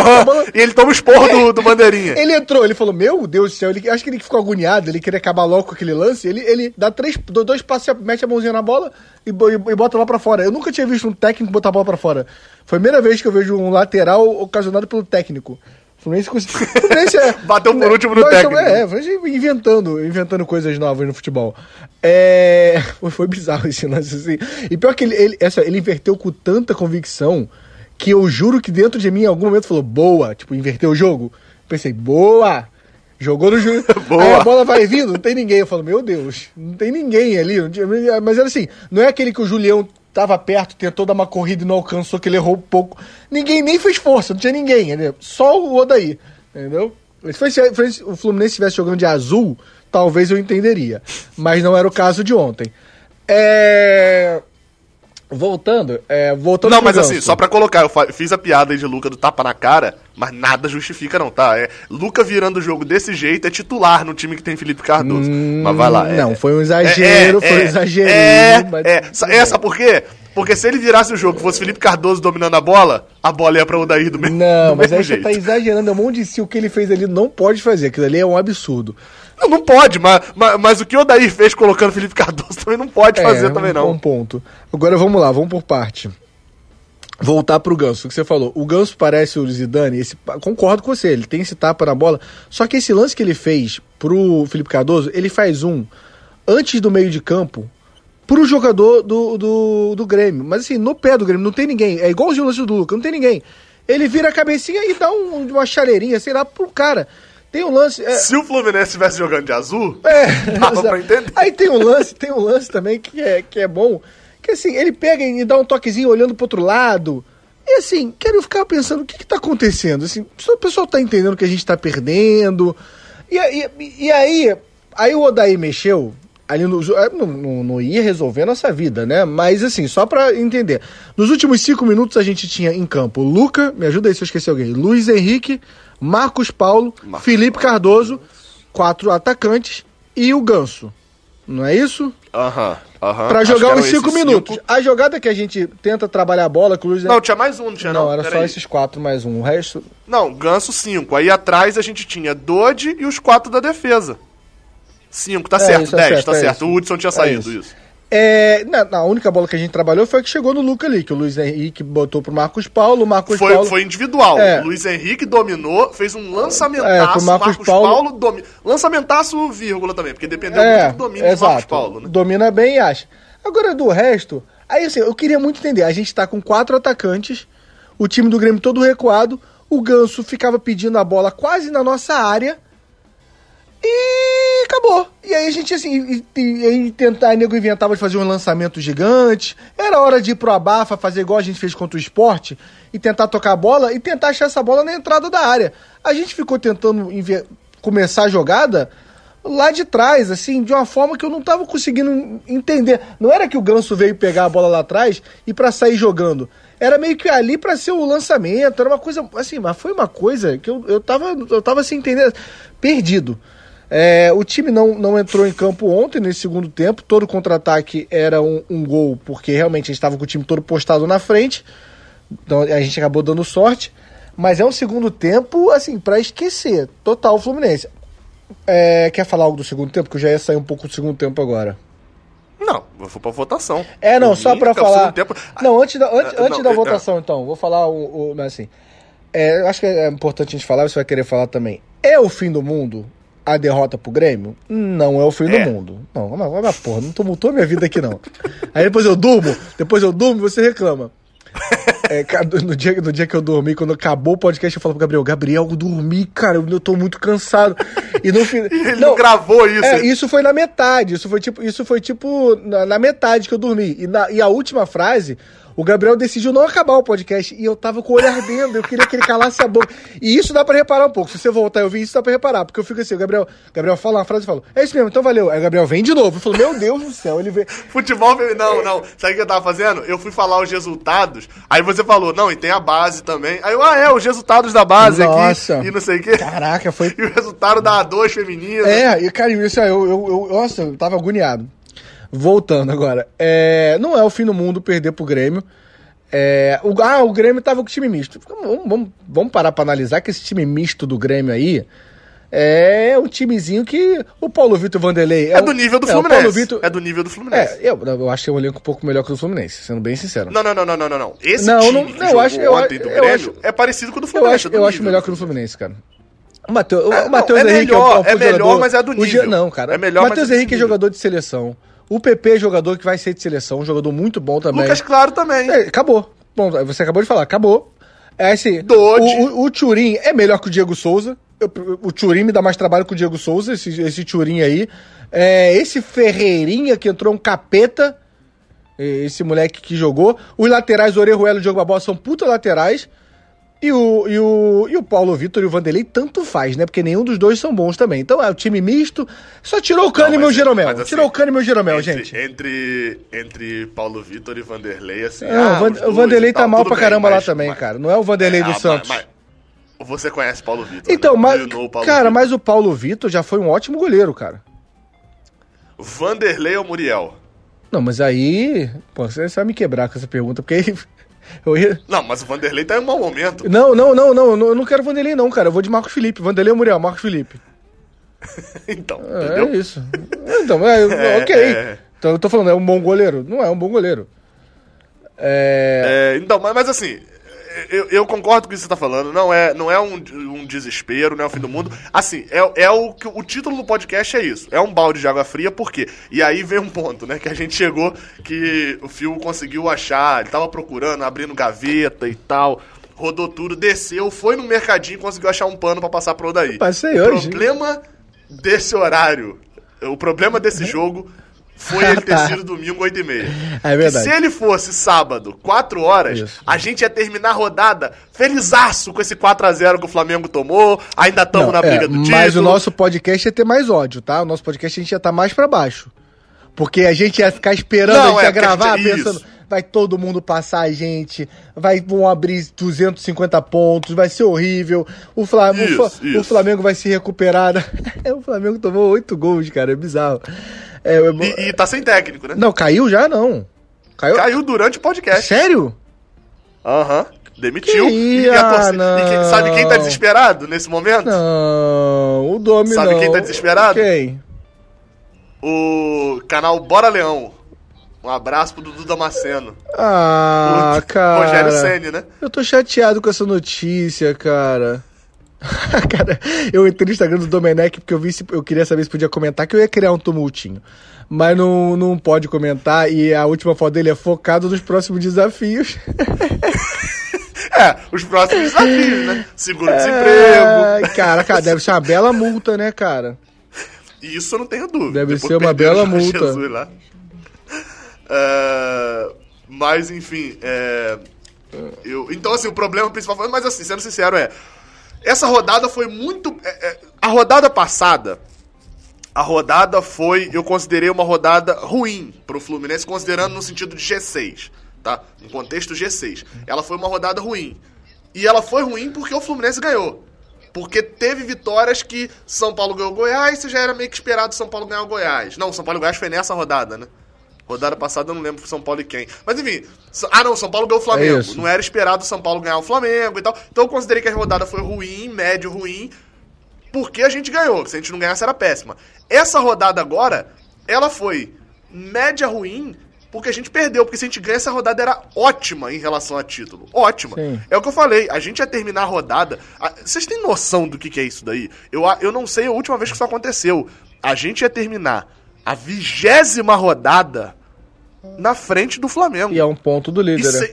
E ele toma o esporro do bandeirinha. Ele entrou, ele falou, meu Deus do céu, acho que ele ficou agoniado, ele queria acabar logo com aquele lance, ele dá 2 passos, mete a mãozinha na bola e bota lá pra fora. Eu nunca tinha visto um técnico botar a bola pra fora. Foi a primeira vez que eu vejo um lateral ocasionado pelo técnico. Fluminense bateu por último no técnico. Inventando coisas novas no futebol. Foi bizarro esse lance, assim. E pior que ele inverteu com tanta convicção que eu juro que dentro de mim, em algum momento, falou, boa, tipo, inverteu o jogo. Pensei, boa! Jogou no jogo. Aí a bola vai vindo, não tem ninguém. Eu falo, meu Deus, não tem ninguém ali. Mas era assim, não é aquele que o Julião tava perto, tentou dar uma corrida e não alcançou, que ele errou um pouco. Ninguém nem fez força, não tinha ninguém, entendeu? Só o Odaí, entendeu? Se o Fluminense estivesse jogando de azul, talvez eu entenderia. Mas não era o caso de ontem. Voltando. Não, mas assim, só pra colocar, eu fiz a piada aí de Luca do tapa na cara, mas nada justifica não, tá? Luca virando o jogo desse jeito é titular no time que tem Felipe Cardoso. Mas vai lá. Não, foi um exagero, Sabe por quê? Porque se ele virasse o jogo e fosse Felipe Cardoso dominando a bola ia pra Odair do mesmo jeito. Não, mas aí você tá exagerando, é um monte de si, o que ele fez ali não pode fazer, aquilo ali é um absurdo. Não, não pode, mas o que o Odair fez colocando Felipe Cardoso também não pode fazer também não. É, um ponto. Agora vamos lá, vamos por parte. Voltar pro Ganso, o que você falou. O Ganso parece o Zidane, concordo com você, ele tem esse tapa na bola, só que esse lance que ele fez pro Felipe Cardoso, ele faz antes do meio de campo, pro jogador do Grêmio. Mas assim, no pé do Grêmio, não tem ninguém. É igualzinho o lance do Lucas, não tem ninguém. Ele vira a cabecinha e dá uma chaleirinha, sei lá, pro cara. Tem um lance... Se o Fluminense estivesse jogando de azul, dava pra entender. Aí tem um lance também que é bom, que assim, ele pega e dá um toquezinho olhando pro outro lado. E assim, quero ficar pensando, o que tá acontecendo? Assim, o pessoal tá entendendo que a gente tá perdendo. E aí o Odair mexeu... Ali não ia resolver a nossa vida, né? Mas assim, só pra entender. Nos últimos 5 minutos a gente tinha em campo Luca, me ajuda aí se eu esqueci alguém, Luiz Henrique, Marcos Paulo, Felipe Cardoso, 4 atacantes e o Ganso. Não é isso? Aham. Pra jogar uns 5 minutos. A jogada que a gente tenta trabalhar a bola com o Luiz... Não, tinha mais um, não tinha não. Não, era só esses 4 mais um. O resto... Não, Ganso 5. Aí atrás a gente tinha Dodi e os 4 da defesa. 5, tá certo, 10, tá certo. O Hudson tinha saído, isso. A única bola que a gente trabalhou foi a que chegou no Luca ali, que o Luiz Henrique botou pro Marcos Paulo, Foi individual. Luiz Henrique dominou, fez um lançamentaço, pro Marcos Paulo domina. Lançamentaço, vírgula também, porque dependeu muito do domínio do Marcos Paulo, né? Domina bem e acha. Agora, do resto, aí assim, eu queria muito entender. A gente tá com 4 atacantes, o time do Grêmio todo recuado, o Ganso ficava pedindo a bola quase na nossa área, e acabou. E aí a gente, assim, o nego inventava de fazer um lançamento gigante. Era hora de ir pro abafa, fazer igual a gente fez contra o Sport, e tentar tocar a bola, e tentar achar essa bola na entrada da área. A gente ficou tentando começar a jogada lá de trás, assim, de uma forma que eu não tava conseguindo entender. Não era que o Ganso veio pegar a bola lá atrás e pra sair jogando. Era meio que ali pra ser o lançamento, era uma coisa, assim, mas foi uma coisa que eu tava sem entender, perdido. O time não entrou em campo ontem, nesse segundo tempo. Todo contra-ataque era um gol, porque realmente a gente estava com o time todo postado na frente. Então a gente acabou dando sorte. Mas é um segundo tempo, assim, pra esquecer. Total Fluminense. Quer falar algo do segundo tempo? Que eu já ia sair um pouco do segundo tempo agora. Não, eu vou pra votação. Só pra falar... Não, antes da votação, então. Vou falar assim... acho que é importante a gente falar, você vai querer falar também. É o fim do mundo... A derrota pro Grêmio não é o fim do mundo. Não, mas porra, não tumultou minha vida aqui não. Aí depois eu durmo e você reclama. No dia que eu dormi, quando acabou o podcast, eu falo pro Gabriel, eu dormi, cara, eu tô muito cansado. E no fim... Ele não gravou isso. Isso foi na metade, isso foi tipo na metade que eu dormi. E a última frase... O Gabriel decidiu não acabar o podcast e eu tava com o olho ardendo, eu queria que ele calasse a boca. E isso dá pra reparar um pouco. Se você voltar e ouvir isso, dá pra reparar. Porque eu fico assim, o Gabriel fala uma frase e fala, é isso mesmo, então valeu. Aí o Gabriel vem de novo. Eu falo, meu Deus do céu, ele vem. Futebol, não. Sabe o que eu tava fazendo? Eu fui falar os resultados, aí você falou, não, e tem a base também. Aí eu, os resultados da base. Nossa. Aqui e não sei o quê. Caraca, foi... E o resultado da A2 feminina. E cara, isso aí, eu tava agoniado. Voltando agora, não é o fim do mundo perder pro Grêmio. O Grêmio tava com time misto. Vamos parar pra analisar que esse time misto do Grêmio aí é um timezinho que o Paulo Vitor Vanderlei... É do nível do Fluminense. É do nível do Fluminense. Eu acho que é um elenco um pouco melhor que o do Fluminense, sendo bem sincero. Não. Esse time que jogou ontem do Grêmio é parecido com o do Fluminense. Eu acho melhor que o do Fluminense, cara. O Matheus Henrique é melhor, mas é do nível. Não, cara. O Matheus Henrique é jogador de seleção. O PP, jogador que vai ser de seleção, um jogador muito bom também. Lucas Claro também. Acabou. Bom, você acabou de falar, acabou. Assim, o Churin é melhor que o Diego Souza. O Churin me dá mais trabalho que o Diego Souza, esse Churin aí. Esse Ferreirinha que entrou um capeta. esse moleque que jogou. Os laterais, Orejuela e Diogo Barbosa, são puta laterais. E o Paulo Vitor e o Vanderlei tanto faz, né? Porque nenhum dos dois são bons também. Então é um time misto. Só tirou o Cânimo e o Jeromel. Assim, tirou o Cânimo e o Jeromel, gente. Entre Paulo Vitor e Vanderlei, assim... Não, o Vanderlei tá mal pra caramba bem, lá também, cara. Não é o Vanderlei do Santos. Mas você conhece Paulo Vitor, então, né? Mas, Paulo cara, Vitor. Mas o Paulo Vitor já foi um ótimo goleiro, cara. Vanderlei ou Muriel? Não, mas aí... Pô, você vai me quebrar com essa pergunta, porque... Não, mas o Vanderlei tá em um mau momento. Não, eu não quero Vanderlei não, cara. Eu vou de Marcos Felipe. Vanderlei ou Muriel? Marcos Felipe. Então, entendeu? É isso. Então, ok. Então eu tô falando, é um bom goleiro? Não é um bom goleiro. Então, mas assim... Eu concordo com isso que você tá falando, não é um desespero, não é o fim do mundo. Assim, o título do podcast é isso, é um balde de água fria, por quê? E aí vem um ponto, né, que a gente chegou, que o Phil conseguiu achar, ele tava procurando, abrindo gaveta e tal, rodou tudo, desceu, foi no mercadinho e conseguiu achar um pano pra passar pro Odaí. Passei hoje. O problema desse jogo... Foi ele ter sido domingo, 8h30. É verdade. Se ele fosse sábado, 4 horas, isso. A gente ia terminar a rodada felizaço com esse 4x0 que o Flamengo tomou, ainda estamos na briga do título. Mas o nosso podcast ia ter mais ódio, tá? O nosso podcast a gente ia estar mais pra baixo. Porque a gente ia ficar esperando a gente gravar, pensando... Isso. Vai todo mundo passar a gente, vão abrir 250 pontos, vai ser horrível, o Flamengo vai se recuperar. O Flamengo tomou 8 gols, cara, é bizarro. E tá sem técnico, né? Não, caiu já, não. Caiu durante o podcast. Sério? Aham, demitiu. Sabe quem tá desesperado nesse momento? Não, o Domi não. Sabe quem tá desesperado? Quem? O canal Bora Leão. Um abraço pro Dudu Damasceno. Ah, cara. Rogério Ceni, né? Eu tô chateado com essa notícia, cara. Cara, eu entrei no Instagram do Domenech porque eu queria saber se podia comentar, que eu ia criar um tumultinho. Mas não pode comentar e a última foto dele é focado nos próximos desafios. Os próximos desafios, né? Seguro-desemprego. Cara, deve ser uma bela multa, né, cara? Isso eu não tenho dúvida. Deve ser uma bela multa. Jesus lá. Mas, enfim, então, assim, o problema principal foi... Mas, assim, sendo sincero, essa rodada foi muito... A rodada foi... Eu considerei uma rodada ruim pro Fluminense, considerando no sentido de G6, tá? No contexto G6. Ela foi uma rodada ruim. E ela foi ruim porque o Fluminense ganhou. Porque teve vitórias que São Paulo ganhou o Goiás, você já era meio que esperado São Paulo ganhar o Goiás. Não, São Paulo e Goiás foi nessa rodada, né? Rodada passada eu não lembro São Paulo e quem. Mas enfim, São Paulo ganhou o Flamengo. Não era esperado o São Paulo ganhar o Flamengo e tal. Então eu considerei que a rodada foi ruim, médio ruim, porque a gente ganhou. Se a gente não ganhasse era péssima. Essa rodada agora, ela foi média ruim porque a gente perdeu. Porque se a gente ganha, essa rodada era ótima em relação a título. Ótima. Sim. É o que eu falei, a gente ia terminar a rodada... Vocês têm noção do que é isso daí? Eu não sei a última vez que isso aconteceu. A gente ia terminar a 20ª rodada... na frente do Flamengo. E é um ponto do líder, né?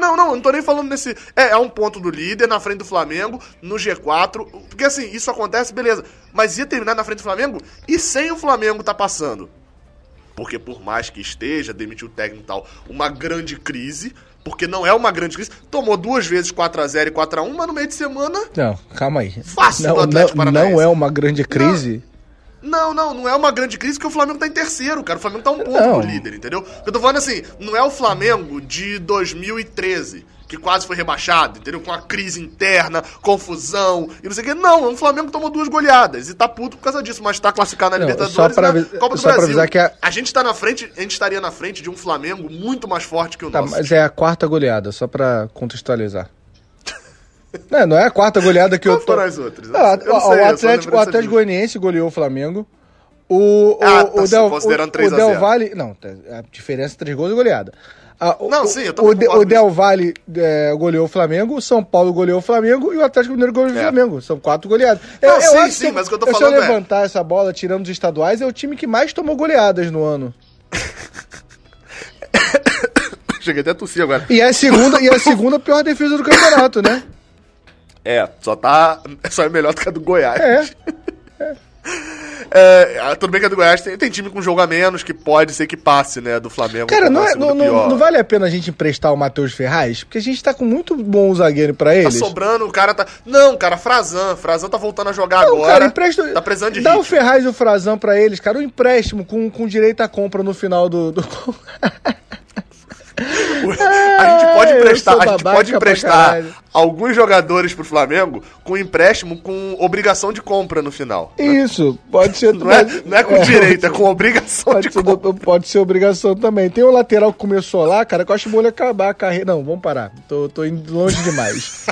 Não tô nem falando nesse... É um ponto do líder, na frente do Flamengo, no G4, porque assim, isso acontece, beleza, mas ia terminar na frente do Flamengo e sem o Flamengo tá passando. Porque por mais que esteja, demitiu o técnico e tal, uma grande crise, porque não é uma grande crise, tomou 2 vezes 4x0 e 4x1, mas no meio de semana... Não, calma aí. Fácil do Atlético Paranaense. Não é uma grande crise... Não. Não é uma grande crise porque o Flamengo tá em terceiro, cara. O Flamengo tá um ponto do líder, entendeu? Eu tô falando assim, não é o Flamengo de 2013, que quase foi rebaixado, entendeu? Com a crise interna, confusão e não sei o quê. Não, é um Flamengo que tomou 2 goleadas e tá puto por causa disso, mas tá classificado na Libertadores e na Copa do Brasil. Que a gente tá na frente, a gente estaria na frente de um Flamengo muito mais forte que o nosso. Mas é a 4ª goleada, só pra contextualizar. Não é a 4ª goleada que eu tô... As outras? O Atlético Goianiense goleou o Flamengo. Considerando 3 a 0. O Del Valle... Não, a diferença é 3 gols e goleada. Eu tô falando. O Del Valle goleou o Flamengo, o São Paulo goleou o Flamengo e o Atlético Mineiro goleou o Flamengo. São 4 goleadas. Mas o que eu tô falando se eu levantar essa bola, tirando os estaduais, é o time que mais tomou goleadas no ano. Cheguei até a tossir agora. E é a segunda pior defesa do campeonato, né? Só é melhor do que a do Goiás. Tudo bem que é do Goiás, tem time com jogo a menos, que pode ser que passe, né, do Flamengo. Cara, não vale a pena a gente emprestar o Matheus Ferraz? Porque a gente tá com muito bom zagueiro pra eles. Tá sobrando, o cara tá... Não, cara, Frazan tá voltando a jogar agora. Cara, empresta... Tá precisando de dá ritmo. O Ferraz e o Frazan pra eles, cara, um empréstimo com direito à compra no final do... A gente pode emprestar alguns jogadores pro Flamengo com empréstimo com obrigação de compra no final. Isso, pode ser. Não é com direito, é com obrigação de compra. Pode ser obrigação também. Tem um lateral que começou lá, cara, que eu acho que o acabar a carreira. Não, vamos parar. Tô indo longe demais.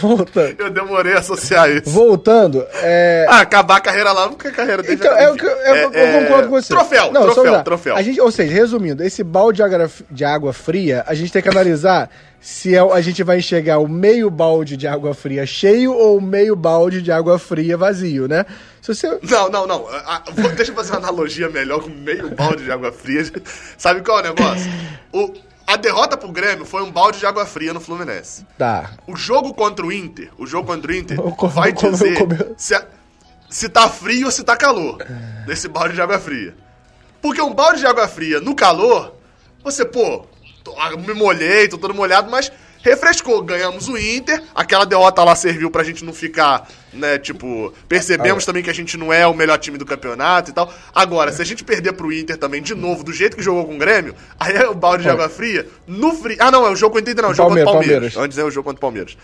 Voltando. Eu demorei a associar isso. Voltando. Acabar a carreira lá, nunca a carreira dele. Então, eu concordo com você. Troféu. Ou seja, resumindo, esse balde de água fria, a gente tem que analisar se a gente vai enxergar o meio balde de água fria cheio ou o meio balde de água fria vazio, né? Se você... Não. Deixa eu fazer uma analogia melhor com o meio balde de água fria. Sabe qual é o negócio? A derrota pro Grêmio foi um balde de água fria no Fluminense. Tá. O jogo contra o Inter vai dizer se tá frio ou se tá calor nesse balde de água fria. Porque um balde de água fria no calor, você, me molhei, tô todo molhado, mas refrescou. Ganhamos o Inter, aquela derrota lá serviu pra gente não ficar, né, percebemos também que a gente não é o melhor time do campeonato e tal. Agora, se a gente perder pro Inter também, de novo, do jeito que jogou com o Grêmio, aí é o balde de água fria, no frio... Ah, não, é o jogo contra o Inter, não, é o jogo contra o Palmeiras. Antes é o jogo contra o Palmeiras.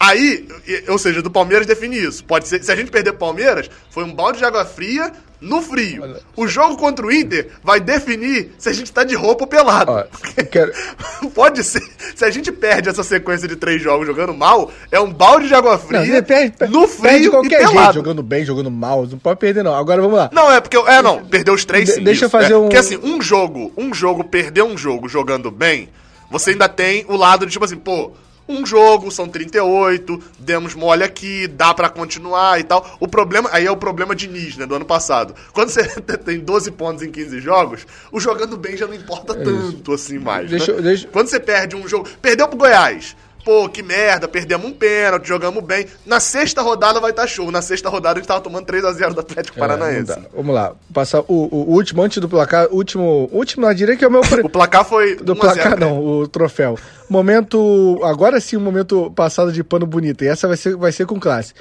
Aí, ou seja, do Palmeiras define isso. Pode ser, se a gente perder pro Palmeiras, foi um balde de água fria no frio. Olha. O jogo contra o Inter vai definir se a gente tá de roupa ou pelado. Olha, pode ser. Se a gente perde essa sequência de 3 jogos jogando mal, é um balde de água fria no frio perde qualquer e pelado. Jeito, jogando bem, jogando mal, não pode perder não. Agora vamos lá. Não, é porque... perdeu os 3 sim. Deixa eu fazer um... Porque assim, perder um jogo jogando bem, você ainda tem o lado de um jogo, são 38, demos mole aqui, dá pra continuar e tal. O problema, aí é o problema de Diniz, né, do ano passado. Quando você tem 12 pontos em 15 jogos, o jogando bem já não importa tanto assim mais, né? Quando você perde um jogo, perdeu pro Goiás. Pô, que merda, perdemos um pênalti, jogamos bem. Na sexta rodada vai estar show. Na sexta rodada a gente tava tomando 3-0 do Atlético Paranaense. Vamos lá, passar o último, antes do placar, último, eu diria que é o meu... O placar foi... Do placar 0, não, né? O troféu. Momento, agora sim, o momento passado de pano bonito. E essa vai ser com classe.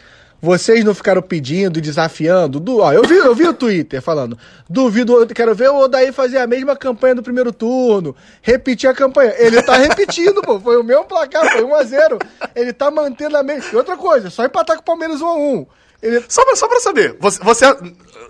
Vocês não ficaram pedindo e desafiando? Eu vi o Twitter falando, duvido, quero ver o Odair fazer a mesma campanha do primeiro turno, repetir a campanha. Ele tá repetindo, foi o mesmo placar, foi 1-0. Ele tá mantendo a mesma... E outra coisa, só empatar com o Palmeiras 1-1. Ele... Só pra saber, você...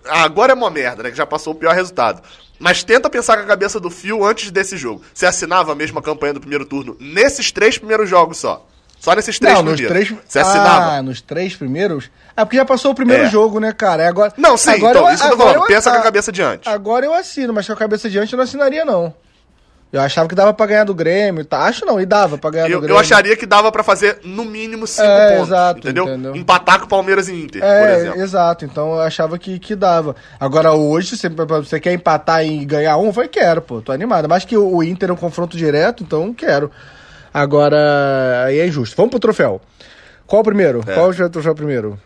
Agora é uma merda, né, que já passou o pior resultado. Mas tenta pensar com a cabeça do Fio antes desse jogo. Você assinava a mesma campanha do primeiro turno nesses 3 primeiros jogos só? Só nesses 3 primeiros. Você assinava. Nos 3 primeiros? Ah, porque já passou o primeiro jogo, né, cara? Agora... Não, sim, agora então, isso eu tô falando. Pensa com a cabeça de antes. Agora eu assino, mas com a cabeça de antes eu não assinaria, não. Eu achava que dava pra ganhar do Grêmio, tá? Acho não, e dava pra ganhar do Grêmio. Eu acharia que dava pra fazer no mínimo 5 pontos, exato, entendeu? Empatar com o Palmeiras e Inter, por exemplo. Exato, então eu achava que dava. Agora hoje, você quer empatar e ganhar um? Quero, tô animado. Mas que o Inter é um confronto direto, então quero. Agora, aí é injusto. Vamos pro troféu. Qual o primeiro? Qual o troféu primeiro?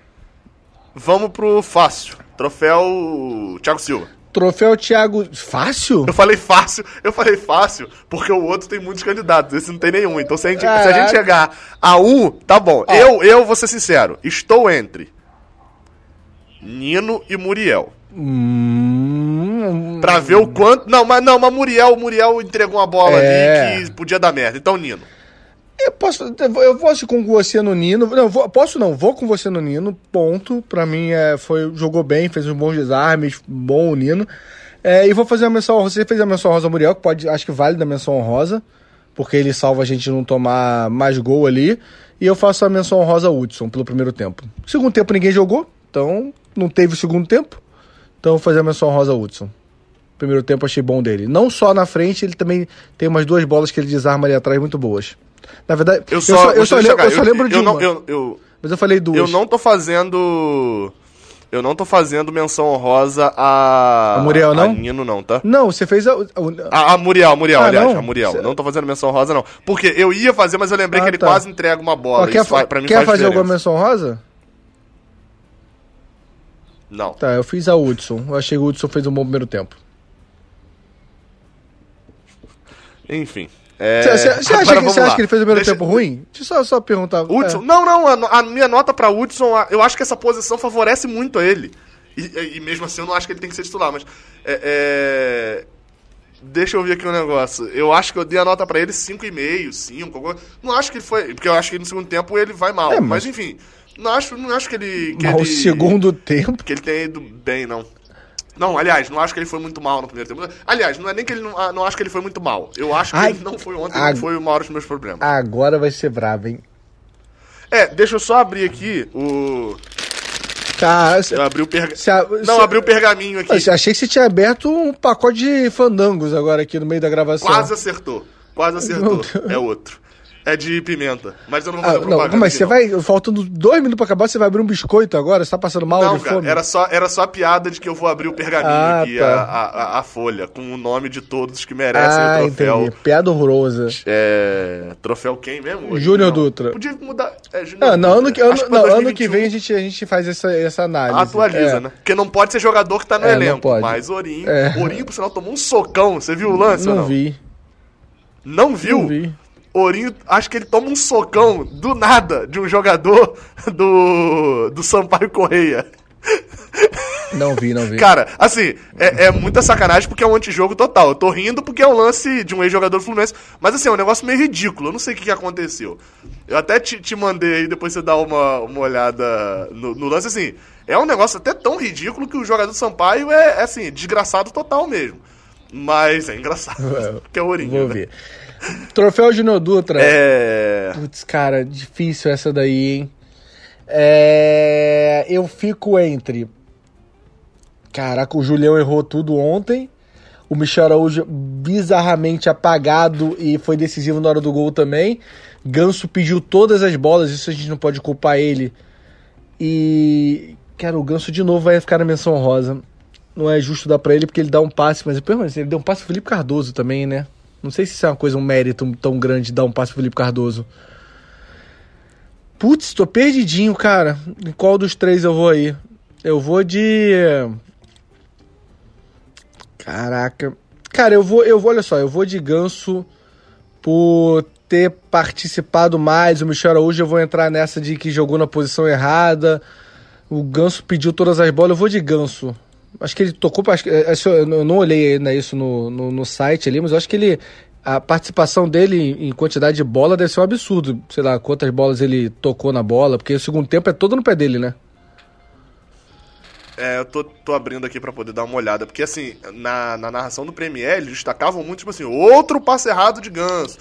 Vamos pro fácil. Troféu Thiago Silva. Troféu Thiago... Fácil? Eu falei fácil, porque o outro tem muitos candidatos. Esse não tem nenhum. Então, se a gente chegar a um, tá bom. Ah. Eu vou ser sincero. Estou entre Nino e Muriel. Pra ver o quanto... Mas Muriel entregou uma bola ali que podia dar merda. Então, Nino. Eu posso ir com você no Nino. Vou com você no Nino, ponto. Pra mim, jogou bem, fez uns bons desarmes, bom o Nino. E vou fazer a menção honrosa. Você fez a menção honrosa ao Muriel, que acho que vale da menção honrosa, porque ele salva a gente de não tomar mais gol ali. E eu faço a menção honrosa ao Hudson, pelo primeiro tempo. O segundo tempo ninguém jogou, então não teve o segundo tempo. Então vou fazer a menção honrosa ao Hudson. Primeiro tempo achei bom dele. Não só na frente, ele também tem umas 2 bolas que ele desarma ali atrás muito boas. Na verdade, eu só lembro de uma. Mas eu falei 2. Eu não tô fazendo menção honrosa a... A Muriel, não? A Nino, não, tá? Não, você fez a Muriel, aliás. Não? A Muriel. Não tô fazendo menção honrosa, não. Porque eu ia fazer, mas eu lembrei que ele quase entrega uma bola. Quer fazer alguma menção honrosa? Não. Tá, eu fiz a Hudson. Eu achei que o Hudson fez um bom primeiro tempo. Enfim. Você acha que ele fez o primeiro tempo ruim? Deixa eu só perguntar. Hudson? É. Não, a minha nota pra Hudson, eu acho que essa posição favorece muito a ele. E mesmo assim eu não acho que ele tem que ser titular, mas... Deixa eu ver aqui um negócio. Eu acho que eu dei a nota pra ele 5,5, 5. Não acho que ele foi... Porque eu acho que no segundo tempo ele vai mal. Mas enfim, não acho que ele... Mal o segundo tempo? Que ele tenha ido bem, não. Não, aliás, não acho que ele foi muito mal no primeiro tempo. Aliás, não é nem que ele não acho que ele foi muito mal. Eu acho que ele não foi ontem, não foi o maior dos meus problemas. Agora vai ser brabo, hein? Deixa eu só abrir aqui o... Tá, eu abri o abri o pergaminho aqui. Eu achei que você tinha aberto um pacote de fandangos agora aqui no meio da gravação. Quase acertou. É outro. É de pimenta. Mas eu não vou fazer propaganda. Não, mas você vai... Faltando 2 minutos pra acabar, você vai abrir um biscoito agora? Você tá passando mal de fome? Não, era só a piada de que eu vou abrir o pergaminho aqui, tá. a folha, com o nome de todos que merecem o troféu. Entendi. Piada horrorosa. Troféu quem mesmo? Júnior Dutra. Podia mudar... Ano que vem a gente faz essa análise. Atualiza, né? Porque não pode ser jogador que tá no elenco. Não pode. Mas Ourinho... Ourinho, por sinal, tomou um socão. Você viu o lance ou não? Não vi. Não viu? Não vi. Ourinho, acho que ele toma um socão do nada de um jogador do Sampaio Correia. Não vi. Cara, assim, é muita sacanagem porque é um antijogo total. Eu tô rindo porque é um lance de um ex-jogador do Fluminense. Mas assim, é um negócio meio ridículo. Eu não sei o que aconteceu. Eu até te mandei aí, depois você dá uma olhada no lance. Assim, é um negócio até tão ridículo que o jogador do Sampaio é assim, desgraçado total mesmo. Mas é engraçado, porque é Ourinho. Vou ver. Troféu Júnior Dutra. Putz, cara, difícil essa daí, hein? Eu fico entre... Caraca, o Julião errou tudo ontem. O Michel Araújo bizarramente apagado e foi decisivo na hora do gol também. Ganso pediu todas as bolas, isso a gente não pode culpar ele. E... Cara, o Ganso de novo vai ficar na menção honrosa. Não é justo dar pra ele porque ele dá um passe, mas ele deu um passe pro Felipe Cardoso também, né? Não sei se isso é uma coisa, um mérito tão grande dar um passe pro Felipe Cardoso. Putz, tô perdidinho, cara. Em qual dos três eu vou aí? Eu vou de... Caraca. Cara, eu vou de Ganso por ter participado mais. O Michel Araújo, eu vou entrar nessa de que jogou na posição errada. O Ganso pediu todas as bolas. Eu vou de Ganso. Acho que ele tocou... eu não olhei isso no site ali, mas eu acho que ele... A participação dele em quantidade de bola deve ser um absurdo. Sei lá, quantas bolas ele tocou na bola, porque o segundo tempo é todo no pé dele, né? Eu tô abrindo aqui pra poder dar uma olhada, porque assim, na narração do Premier, eles destacavam muito, tipo assim, outro passe errado de Ganso.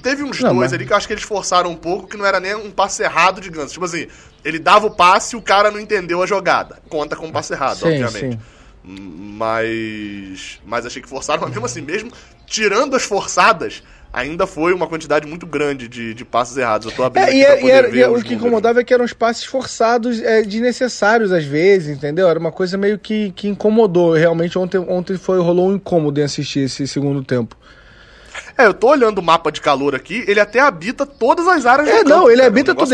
Teve uns ali que eu acho que eles forçaram um pouco, que não era nem um passe errado de Ganso. Tipo assim... Ele dava o passe e o cara não entendeu a jogada. Conta com o passe errado, sim, obviamente. Sim. Mas achei que forçaram, mas mesmo assim, mesmo tirando as forçadas, ainda foi uma quantidade muito grande de passes errados. Eu tô abrindo aqui pra poder ver o que incomodava é que eram os passes forçados, desnecessários às vezes, entendeu? Era uma coisa meio que incomodou. Realmente ontem rolou um incômodo em assistir esse segundo tempo. Eu tô olhando o mapa de calor aqui, ele até habita todas as áreas do campo. Ele habita tudo,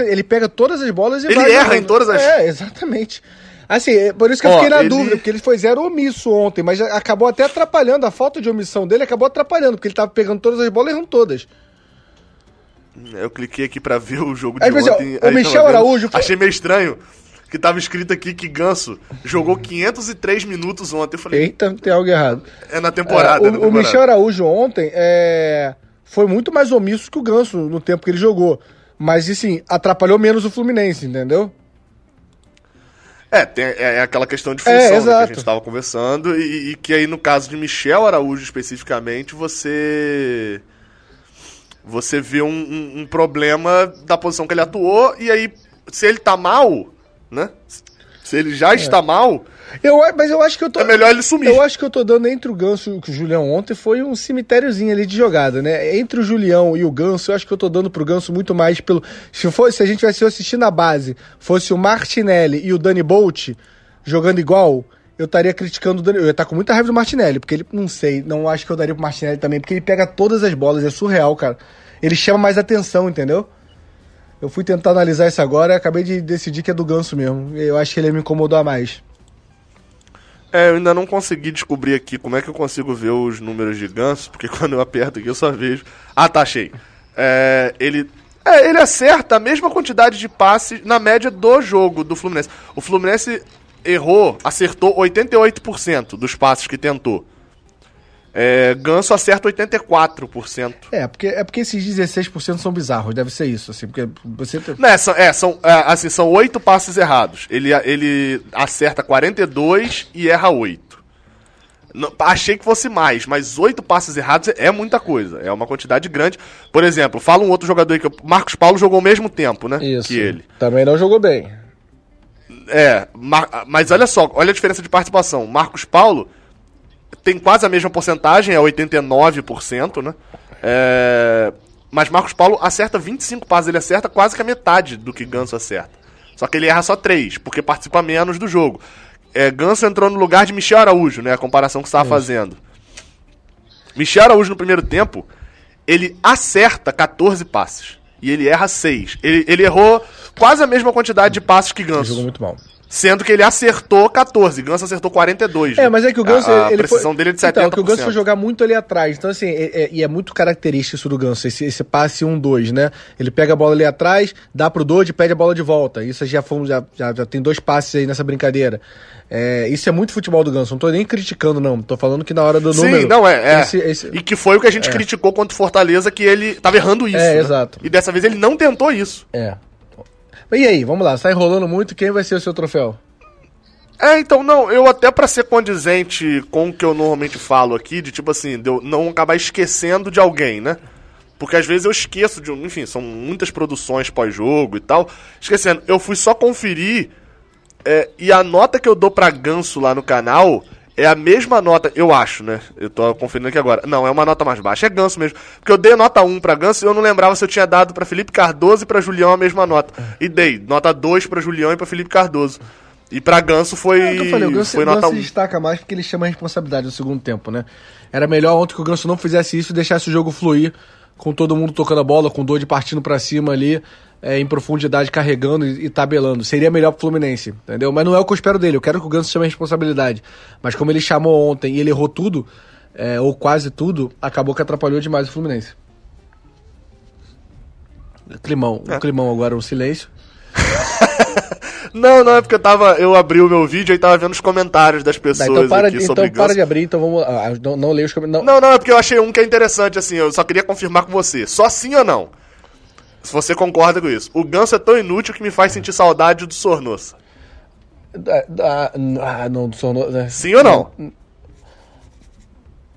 ele pega todas as bolas e ele vai... Ele erra em todas as... exatamente. Assim, por isso que eu fiquei na dúvida, porque ele foi zero omisso ontem, mas acabou até atrapalhando, a falta de omissão dele acabou atrapalhando, porque ele tava pegando todas as bolas e errando todas. Eu cliquei aqui pra ver o jogo de ontem... O Michel Araújo... Achei meio estranho que tava escrito aqui que Ganso jogou 503 minutos ontem. Eu falei... Eita, tem algo errado. É na temporada. O Michel Araújo ontem foi muito mais omisso que o Ganso no tempo que ele jogou. Mas, assim, atrapalhou menos o Fluminense, entendeu? Tem aquela questão de função que a gente tava conversando. E que aí, no caso de Michel Araújo, especificamente, você vê um problema da posição que ele atuou. E aí, se ele tá mal... Né? Se ele já está mal... Mas eu acho que eu tô... É melhor ele sumir. Eu acho que eu tô dando entre o Ganso e o Julião ontem foi um cemitériozinho ali de jogada, né? Entre o Julião e o Ganso, eu acho que eu tô dando pro Ganso muito mais pelo... Se a gente tivesse assistindo na base, fosse o Martinelli e o Dani Bolt jogando igual, eu estaria criticando o Dani... Eu ia estar com muita raiva do Martinelli, porque ele... Não sei, não acho que eu daria pro Martinelli também, porque ele pega todas as bolas, é surreal, cara. Ele chama mais atenção, entendeu? Eu fui tentar analisar isso agora e acabei de decidir que é do Ganso mesmo. Eu acho que ele me incomodou a mais. É, eu ainda não consegui descobrir aqui como é que eu consigo ver os números de Ganso, porque quando eu aperto aqui eu só vejo... Ah, tá, achei. Ele acerta a mesma quantidade de passes na média do jogo do Fluminense. O Fluminense acertou 88% dos passes que tentou. Ganso acerta 84%. Porque esses 16% são bizarros, deve ser isso, assim, porque você... São 8 passes errados. Ele acerta 42 e erra 8. Não, achei que fosse mais, mas 8 passes errados é muita coisa, é uma quantidade grande. Por exemplo, fala um outro jogador aí que Marcos Paulo jogou ao mesmo tempo, né? Isso, que ele. Também não jogou bem. Mas olha só, olha a diferença de participação. Marcos Paulo tem quase a mesma porcentagem, é 89%, né? Mas Marcos Paulo acerta 25 passes, ele acerta quase que a metade do que Ganso acerta. Só que ele erra só 3, porque participa menos do jogo. Ganso entrou no lugar de Michel Araújo, né? A comparação que você estava fazendo. Michel Araújo, no primeiro tempo, ele acerta 14 passes. E ele erra 6. Ele errou quase a mesma quantidade de passes que Ganso. Ele jogou muito mal. Sendo que ele acertou 14, Ganso acertou 42. Mas é que o Ganso... A precisão dele é de 70%. Então, é que o Ganso foi jogar muito ali atrás. Então, assim, é muito característico isso do Ganso, esse passe 1-2, né? Ele pega a bola ali atrás, dá pro Dodge e pede a bola de volta. Isso já tem 2 passes aí nessa brincadeira. Isso é muito futebol do Ganso. Não tô nem criticando, não. Tô falando que na hora do número... Sim, não, E que foi o que a gente criticou contra o Fortaleza, que ele tava errando isso. Né? Exato. E dessa vez ele não tentou isso. E aí, vamos lá, você tá enrolando muito, quem vai ser o seu troféu? Eu até pra ser condizente com o que eu normalmente falo aqui, de tipo assim, de eu não acabar esquecendo de alguém, né? Porque às vezes eu esqueço de são muitas produções pós-jogo e tal, esquecendo. Eu fui só conferir, e a nota que eu dou pra Ganso lá no canal é a mesma nota, eu acho, né? Eu tô conferindo aqui agora. Não, é uma nota mais baixa, é Ganso mesmo. Porque eu dei nota 1 pra Ganso e eu não lembrava se eu tinha dado pra Felipe Cardoso e pra Julião a mesma nota. E dei nota 2 pra Julião e pra Felipe Cardoso. E pra Ganso foi nota 1. O Ganso se destaca mais porque ele chama a responsabilidade no segundo tempo, né? Era melhor ontem que o Ganso não fizesse isso e deixasse o jogo fluir, com todo mundo tocando a bola, com o Dodge partindo pra cima ali, em profundidade, carregando e tabelando. Seria melhor pro Fluminense, entendeu? Mas não é o que eu espero dele. Eu quero que o Ganso chame a responsabilidade. Mas como ele chamou ontem e ele errou tudo, ou quase tudo, acabou que atrapalhou demais o Fluminense. Climão agora, um silêncio. Não, é porque eu abri o meu vídeo e tava vendo os comentários das pessoas sobre Ganso. Então para de abrir, então vamos... não leio os comentários. Não, é porque eu achei um que é interessante, assim, eu só queria confirmar com você. Só sim ou não? Se você concorda com isso. O Ganso é tão inútil que me faz sentir saudade do Sornosa. Não, do Sornosa... Sim ou não?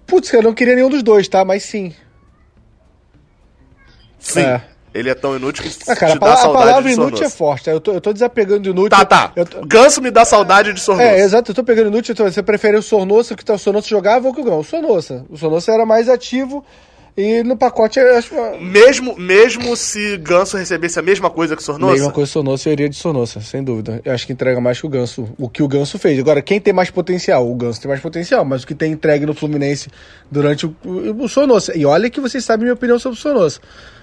Putz, eu não queria nenhum dos dois, tá? Mas sim. Sim. Ele é tão inútil que te dá saudade de Sornosa. A palavra inútil é forte. Eu tô desapegando de inútil. Tá. Ganso me dá saudade de Sornosa. Exato. Eu tô pegando inútil. Você preferiu o Sornosa, que o Sornosa jogava ou que o Ganso? O Sornosa era mais ativo e no pacote... Mesmo se Ganso recebesse a mesma coisa que o Sornosa? Mesma coisa que o Sornosa, eu iria de Sornosa, sem dúvida. Eu acho que entrega mais que o Ganso. O que o Ganso fez. Agora, quem tem mais potencial? O Ganso tem mais potencial, mas o que tem entregue no Fluminense durante o Sornosa. E olha que vocês sabem minha opinião sobre o Sornosa.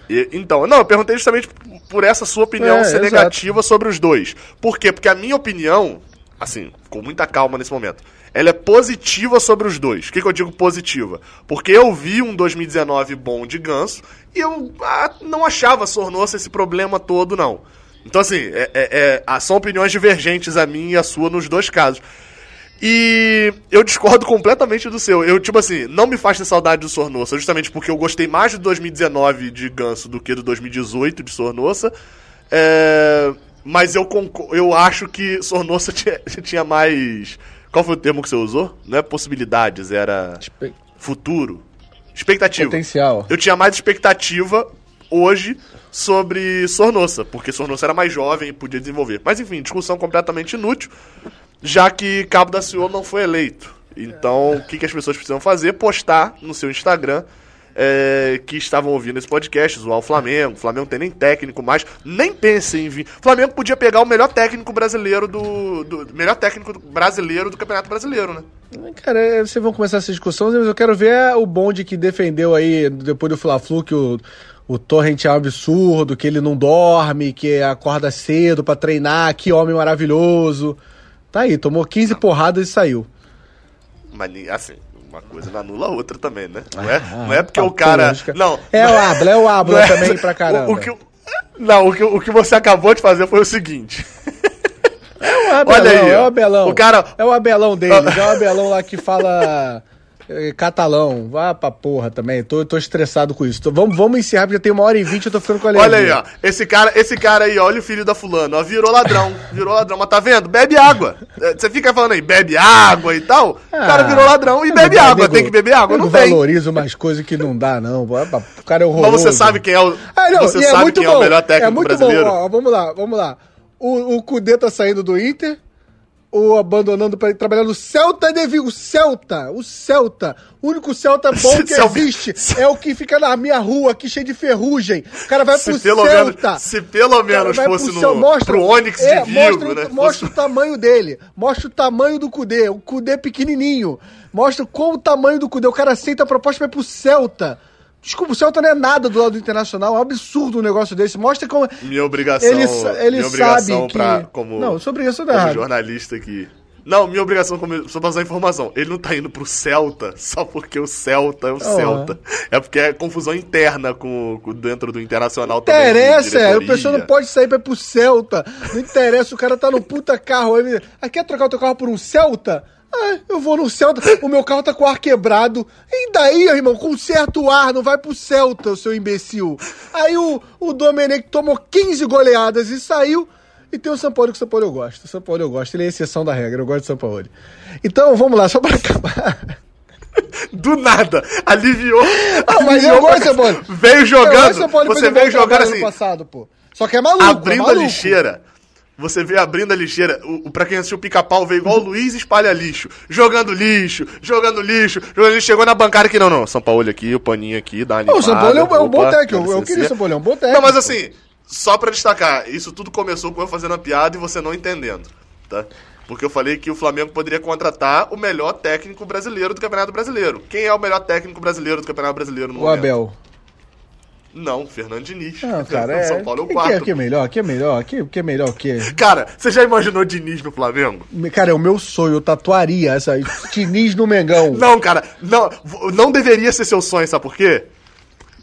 Eu perguntei justamente por essa sua opinião ser negativa sobre os dois. Por quê? Porque a minha opinião, assim, com muita calma nesse momento, ela é positiva sobre os dois. O que eu digo positiva? Porque eu vi um 2019 bom de Ganso e eu não achava Sornosa esse problema todo, não. Então, assim, são opiniões divergentes a minha e a sua nos dois casos. E eu discordo completamente do seu. Eu, não me faz ter saudade do Sornosa, justamente porque eu gostei mais do 2019 de Ganso do que do 2018 de Sornosa. Mas eu acho que Sornosa tinha mais... Qual foi o termo que você usou? Não é possibilidades, era futuro. Expectativa. Potencial. Eu tinha mais expectativa hoje sobre Sornosa, porque Sornosa era mais jovem e podia desenvolver. Mas, enfim, discussão completamente inútil. Já que Cabo Daciolo não foi eleito. Então, o que as pessoas precisam fazer? Postar no seu Instagram que estavam ouvindo esse podcast, zoar o Flamengo. O Flamengo não tem nem técnico mais, nem pensem em vir. O Flamengo podia pegar o melhor técnico brasileiro do Campeonato Brasileiro, né? Cara, vocês vão começar essa discussão, mas eu quero ver o bonde que defendeu aí, depois do Fla-Flu, que o o Torrent é um absurdo, que ele não dorme, que acorda cedo pra treinar, que homem maravilhoso. Tá aí, tomou 15 porradas e saiu. Mas assim, uma coisa não anula a outra também, né? Não é porque o cara... Não, é o Ábula, também pra caramba. O que você acabou de fazer foi o seguinte... É o Abelão, olha aí, é o Abelão. O cara... É o Abelão deles, é o Abelão lá que fala catalão. Vá pra porra também, tô estressado com isso. Vamos encerrar, porque já tem 1h20, eu tô ficando com a alegria. Olha aí, ó, esse cara aí, ó, olha o filho da fulana, ó, virou ladrão, mas tá vendo? Bebe água. Você fica falando aí, bebe água e tal, o cara virou ladrão e bebe água, amigo, tem que beber água, não tem. Eu valorizo umas coisas que não dá, não, o cara é horroroso. Mas você sabe quem é o, é o melhor técnico brasileiro? Bom, ó, vamos lá. O Cudê tá saindo do Inter, ou abandonando pra ir trabalhar no Celta de Vigo. O Celta. O único Celta bom que existe é o que fica na minha rua aqui, cheio de ferrugem. O cara vai pro Celta. Se pelo menos fosse pro Onix de Vigo, né? Mostra o tamanho dele. Mostra o tamanho do Cudê. O Cudê pequenininho. Mostra qual o tamanho do Cudê. O cara aceita a proposta e vai pro Celta. Desculpa, o Celta não é nada do lado do Internacional, é um absurdo um negócio desse, mostra como... Minha obrigação sabe pra, que... Como, não, sua obrigação como errado. Jornalista aqui... Não, minha obrigação só passar a informação, ele não tá indo pro Celta só porque o Celta é o Celta. É porque é confusão interna com dentro do Internacional também. Interessa, o pessoal não pode sair pra ir pro Celta, não interessa, o cara tá no puta carro, aí quer trocar o teu carro por um Celta? Ah, eu vou no Celta, o meu carro tá com o ar quebrado. E daí, irmão, conserta o ar, não vai pro Celta, seu imbecil. Aí o Domenech tomou 15 goleadas e saiu. E tem o Sampaoli, que o Sampaoli eu gosto. Ele é exceção da regra, eu gosto de Sampaoli. Então, vamos lá, só pra acabar. Do nada, aliviou. Mas eu gosto, Sampaoli. Veio jogando, você veio jogar assim. Passado, pô. Só que é maluco, abrindo a lixeira. Você vê abrindo a lixeira, pra quem assistiu o Pica-Pau, veio igual o Luiz espalha lixo, jogando lixo, chegou na bancada aqui, não, São Paulo aqui, o paninho aqui, dá animada. O São Paulo é um bom técnico, eu queria São Paulo, é um bom técnico. Não, mas assim, só pra destacar, isso tudo começou com eu fazendo a piada e você não entendendo, tá? Porque eu falei que o Flamengo poderia contratar o melhor técnico brasileiro do Campeonato Brasileiro. Quem é o melhor técnico brasileiro do Campeonato Brasileiro no momento? O Abel. Não, Fernando Diniz. Não, cara, São Paulo é o quarto. Que é melhor? Cara, você já imaginou Diniz no Flamengo? Cara, é o meu sonho, eu tatuaria essa Diniz no Mengão. Não, cara, não deveria ser seu sonho, sabe por quê?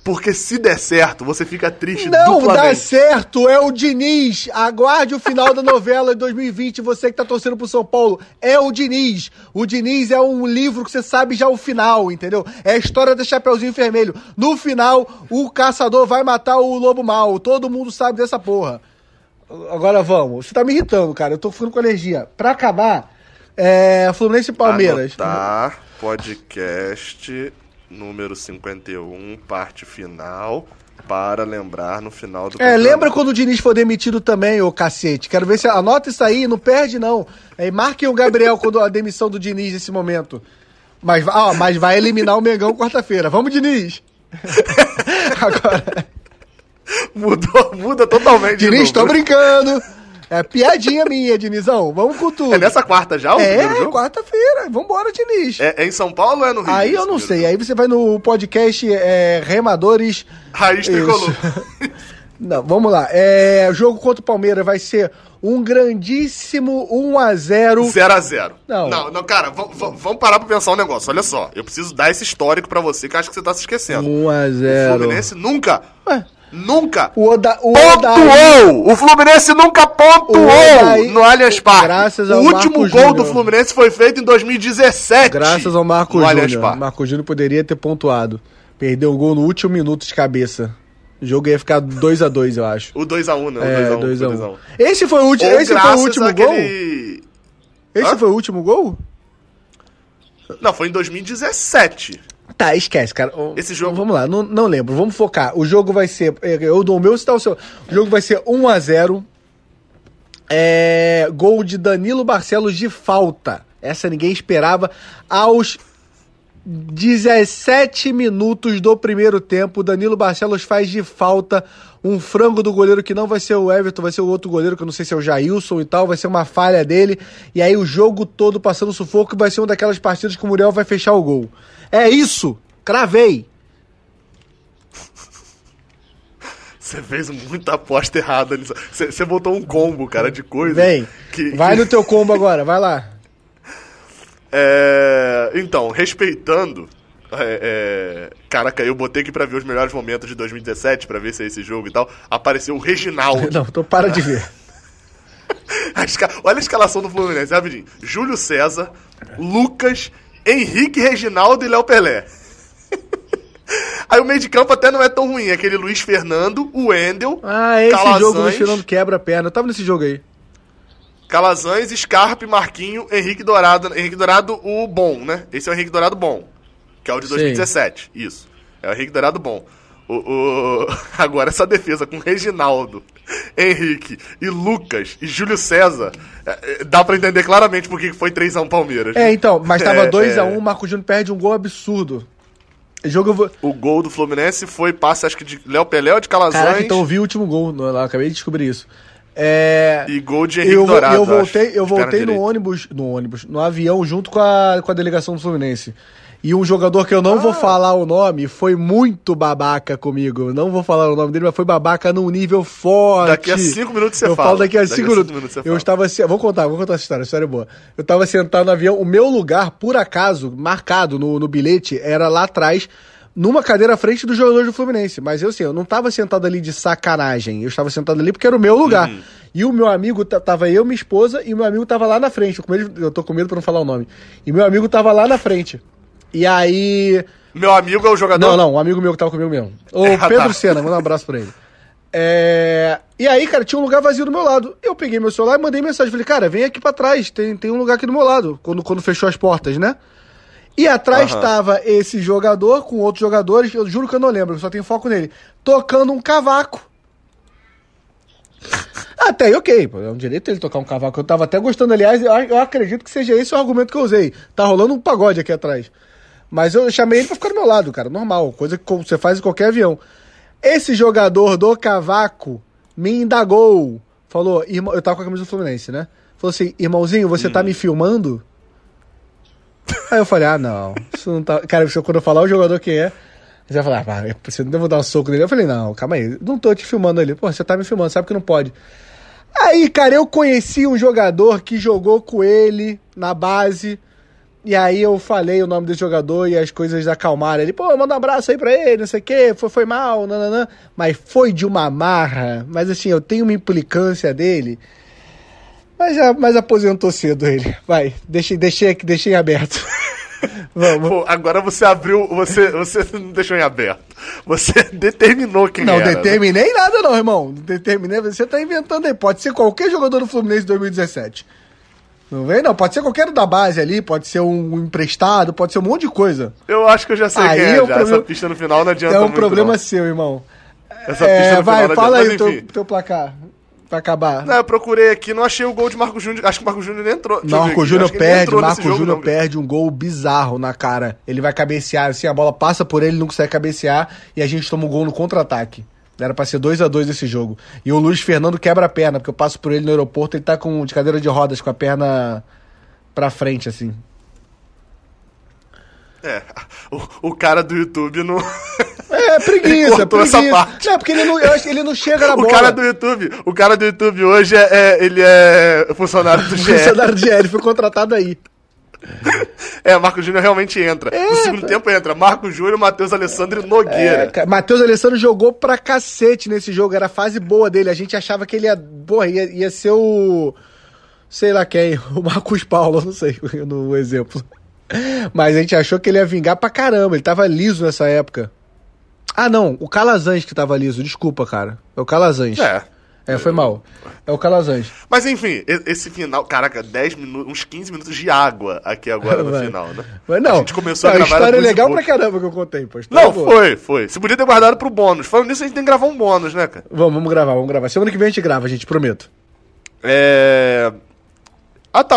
Porque se der certo, você fica triste duplamente. Não dá certo, é o Diniz. Aguarde o final da novela de 2020, você que tá torcendo pro São Paulo. É o Diniz. O Diniz é um livro que você sabe já o final, entendeu? É a história do Chapeuzinho Vermelho. No final, o caçador vai matar o lobo mau. Todo mundo sabe dessa porra. Agora vamos. Você tá me irritando, cara. Eu tô ficando com alergia. Pra acabar, Fluminense e Palmeiras. Tá, podcast... Número 51, parte final, para lembrar no final do campeonato. Lembra quando o Diniz for demitido também, ô cacete. Quero ver se anota isso aí, não perde não. Marquem o Gabriel quando a demissão do Diniz nesse momento. Mas vai eliminar o Mengão quarta-feira. Vamos, Diniz! Agora... Muda totalmente. Diniz, tô brincando! É piadinha minha, Dinizão. Vamos com tudo. É nessa quarta já? É quarta-feira. Vambora, Diniz. É em São Paulo ou é no Rio? Aí eu não sei. Aí você vai no podcast Remadores... Raiz Tricolor. Não, vamos lá. Jogo contra o Palmeiras vai ser um grandíssimo 1x0. 0x0. Não, cara, vamos parar pra pensar um negócio. Olha só, eu preciso dar esse histórico pra você, que acho que você tá se esquecendo. 1x0. O Fluminense nunca... Ué. Nunca pontuou! O Fluminense nunca pontuou no Allianz Parque. O último gol do Fluminense foi feito em 2017. Graças ao Marco Júnior. O Marco Júnior poderia ter pontuado. Perdeu o gol no último minuto de cabeça. O jogo ia ficar 2x2, eu acho. O 2x1, né? O 2x1. Esse foi o último gol? Esse foi o último gol? Não, foi em 2017. Tá, esquece, cara. Esse jogo... Vamos lá, não lembro. Vamos focar. O jogo vai ser... Eu dou o meu, se tá o seu. O jogo vai ser 1x0. Gol de Danilo Barcelos de falta. Essa ninguém esperava. Aos 17 minutos do primeiro tempo, Danilo Barcelos faz de falta um frango do goleiro, que não vai ser o Everton, vai ser o outro goleiro, que eu não sei se é o Jailson e tal, vai ser uma falha dele, e aí o jogo todo passando sufoco, e vai ser uma daquelas partidas que o Muriel vai fechar o gol. É isso! Cravei! Você fez muita aposta errada. Você botou um combo, cara, de coisa. Vem, vai no teu combo agora, vai lá. Então, respeitando... Caraca, eu botei aqui pra ver os melhores momentos de 2017, pra ver se é esse jogo e tal. Apareceu o Reginaldo. Não, então para de ver. Olha a escalação do Fluminense, rapidinho. Júlio César, Lucas, Henrique, Reginaldo e Léo Pelé. Aí o meio de campo até não é tão ruim. Aquele Luiz Fernando, o Wendel, esse Calazans, jogo Luiz Fernando quebra a perna. Eu tava nesse jogo aí. Calazans, Scarpe, Marquinho, Henrique Dourado. Henrique Dourado, o bom, né? Esse é o Henrique Dourado bom. Que é o de 2017. Sim. Isso. É o Henrique Dourado bom. Agora, essa defesa com Reginaldo, Henrique e Lucas e Júlio César, dá pra entender claramente por que foi 3x1 Palmeiras. Então, mas tava 2x1, o Marco Júnior perde um gol absurdo. O gol do Fluminense foi passe, acho que de Léo Pelé ou de Calazans. Caraca, então eu vi o último gol, lá, acabei de descobrir isso. E gol de Henrique Dourado. Eu voltei no avião junto com a delegação do Fluminense. E um jogador que eu não vou falar o nome foi muito babaca comigo. Não vou falar o nome dele, mas foi babaca num nível forte. Daqui a 5 minutos você fala. Eu estava... Vou contar essa história é boa. Eu estava sentado no avião. O meu lugar, por acaso, marcado no bilhete, era lá atrás, numa cadeira à frente dos jogadores do Fluminense. Mas eu não estava sentado ali de sacanagem. Eu estava sentado ali porque era o meu lugar. E o meu amigo, tava eu, minha esposa, e meu amigo tava lá na frente. Eu tô com medo pra não falar o nome. E meu amigo tava lá na frente. E aí... Meu amigo é o jogador? Não, um amigo meu que tava comigo mesmo. Pedro Senna, manda um abraço pra ele. E aí, cara, tinha um lugar vazio do meu lado. Eu peguei meu celular e mandei mensagem. Falei, cara, vem aqui pra trás, tem um lugar aqui do meu lado. Quando fechou as portas, né? E atrás tava esse jogador com outros jogadores, eu juro que eu não lembro, eu só tenho foco nele, tocando um cavaco. Até aí, ok, é um direito ele tocar um cavaco. Eu tava até gostando, aliás, eu acredito que seja esse o argumento que eu usei. Tá rolando um pagode aqui atrás. Mas eu chamei ele pra ficar do meu lado, cara, normal, coisa que você faz em qualquer avião. Esse jogador do cavaco me indagou, falou, irmão, eu tava com a camisa do Fluminense, né? Falou assim, irmãozinho, você tá me filmando? Aí eu falei, não, isso não tá... Cara, quando eu falar o jogador quem é, você vai falar, você não deve dar um soco nele. Eu falei, não, calma aí, não tô te filmando ali, você tá me filmando, sabe que não pode. Aí, cara, eu conheci um jogador que jogou com ele na base... E aí eu falei o nome desse jogador e as coisas acalmaram. Ele, manda um abraço aí pra ele, não sei o quê, foi mal, nananã. Mas foi de uma marra. Mas assim, eu tenho uma implicância dele. Mas aposentou cedo ele. Vai, deixei em aberto. Vamos. Pô, agora você abriu, você não deixou em aberto. Você determinou quem era. Não determinei nada não, irmão. Determinei, você tá inventando aí. Pode ser qualquer jogador do Fluminense de 2017. Não vem, não. Pode ser qualquer da base ali, pode ser um emprestado, pode ser um monte de coisa. Eu acho que eu já sei aí quem é, essa pista no final não adianta muito, é um problema muito, seu, irmão. Essa pista no final não fala adianta, aí o teu placar, pra acabar. Não, eu procurei aqui, não achei o gol de Marco Júnior, acho que o Marco Júnior nem entrou. Marco Júnior perde um gol bizarro na cara. Ele vai cabecear, assim, a bola passa por ele, não consegue cabecear, e a gente toma um gol no contra-ataque. Era pra ser 2x2 esse jogo. E o Luiz Fernando quebra a perna, porque eu passo por ele no aeroporto, ele tá de cadeira de rodas, com a perna pra frente, assim. O cara do YouTube não... preguiça. Essa parte. Não, porque eu acho que ele não chega na bola. O cara do YouTube hoje, ele é funcionário do GE. Funcionário do GE, ele foi contratado aí. Marco Júnior realmente entra. No segundo tempo entra Marco Júnior, Matheus Alessandro e Nogueira. Matheus Alessandro jogou pra cacete nesse jogo, era a fase boa dele. A gente achava que ele ia ser o... sei lá quem, o Marcos Paulo, não sei no exemplo. Mas a gente achou que ele ia vingar pra caramba, ele tava liso nessa época. Não, o Calazans que tava liso, desculpa, cara. É o Calazans. Foi mal. É o Calazans. Mas enfim, esse final, caraca, 10 minutos, uns 15 minutos de água aqui agora no final, né? Mas não, a gente começou a gravar história legal pra caramba que eu contei, pô. Não, boa. Foi. Você podia ter guardado pro bônus. Falando nisso, a gente tem que gravar um bônus, né, cara? Vamos gravar. Semana que vem a gente grava, gente, prometo.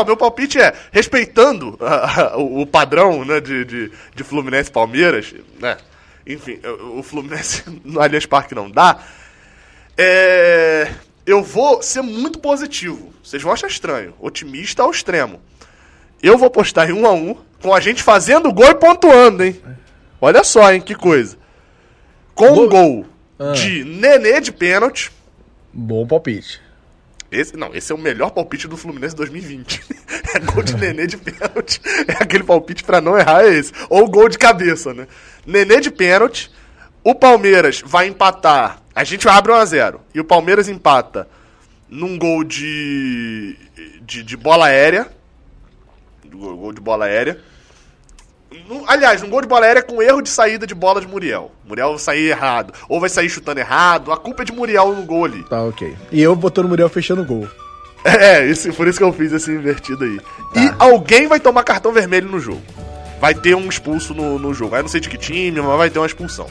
Meu palpite é, respeitando o padrão, né, de Fluminense e Palmeiras, né? Enfim, o Fluminense no Allianz Parque não dá. Eu vou ser muito positivo. Vocês vão achar estranho. Otimista ao extremo. Eu vou apostar em 1x1, com a gente fazendo gol e pontuando, hein? Olha só, hein? Que coisa. Com um gol. de Nenê de pênalti. Bom palpite. Esse é o melhor palpite do Fluminense 2020. É gol de Nenê de pênalti. É aquele palpite pra não errar, é esse. Ou gol de cabeça, né? Nenê de pênalti. O Palmeiras vai empatar. A gente abre 1-0. E o Palmeiras empata num gol de bola aérea. Gol de bola aérea. Aliás, um gol de bola aérea com erro de saída de bola de Muriel. Muriel vai sair errado. Ou vai sair chutando errado. A culpa é de Muriel no gol ali. Tá, ok. E eu botando o Muriel fechando o gol. É, isso, por isso que eu fiz esse invertido aí. Tá. E alguém vai tomar cartão vermelho no jogo. Vai ter um expulso no jogo. Eu não sei de que time, mas vai ter uma expulsão.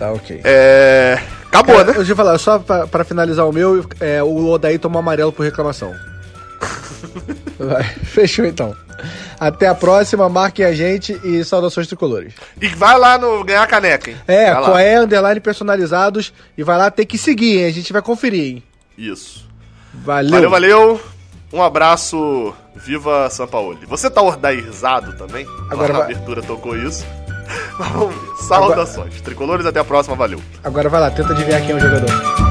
Tá, ok. Acabou, né? Deixa eu falar, só pra finalizar o meu, o Odair tomou amarelo por reclamação. Vai. Fechou, então. Até a próxima, marquem a gente e saudações tricolores. E vai lá no ganhar caneca, hein? Coé, _ personalizados, e vai lá ter que seguir, hein? A gente vai conferir, hein? Isso. Valeu. Um abraço, viva Sampaoli. Você tá ordairzado também? Agora a abertura tocou isso. Mas vamos ver. Saudações. Agora... Tricolores, até a próxima, valeu. Agora vai lá, tenta adivinhar quem é o jogador.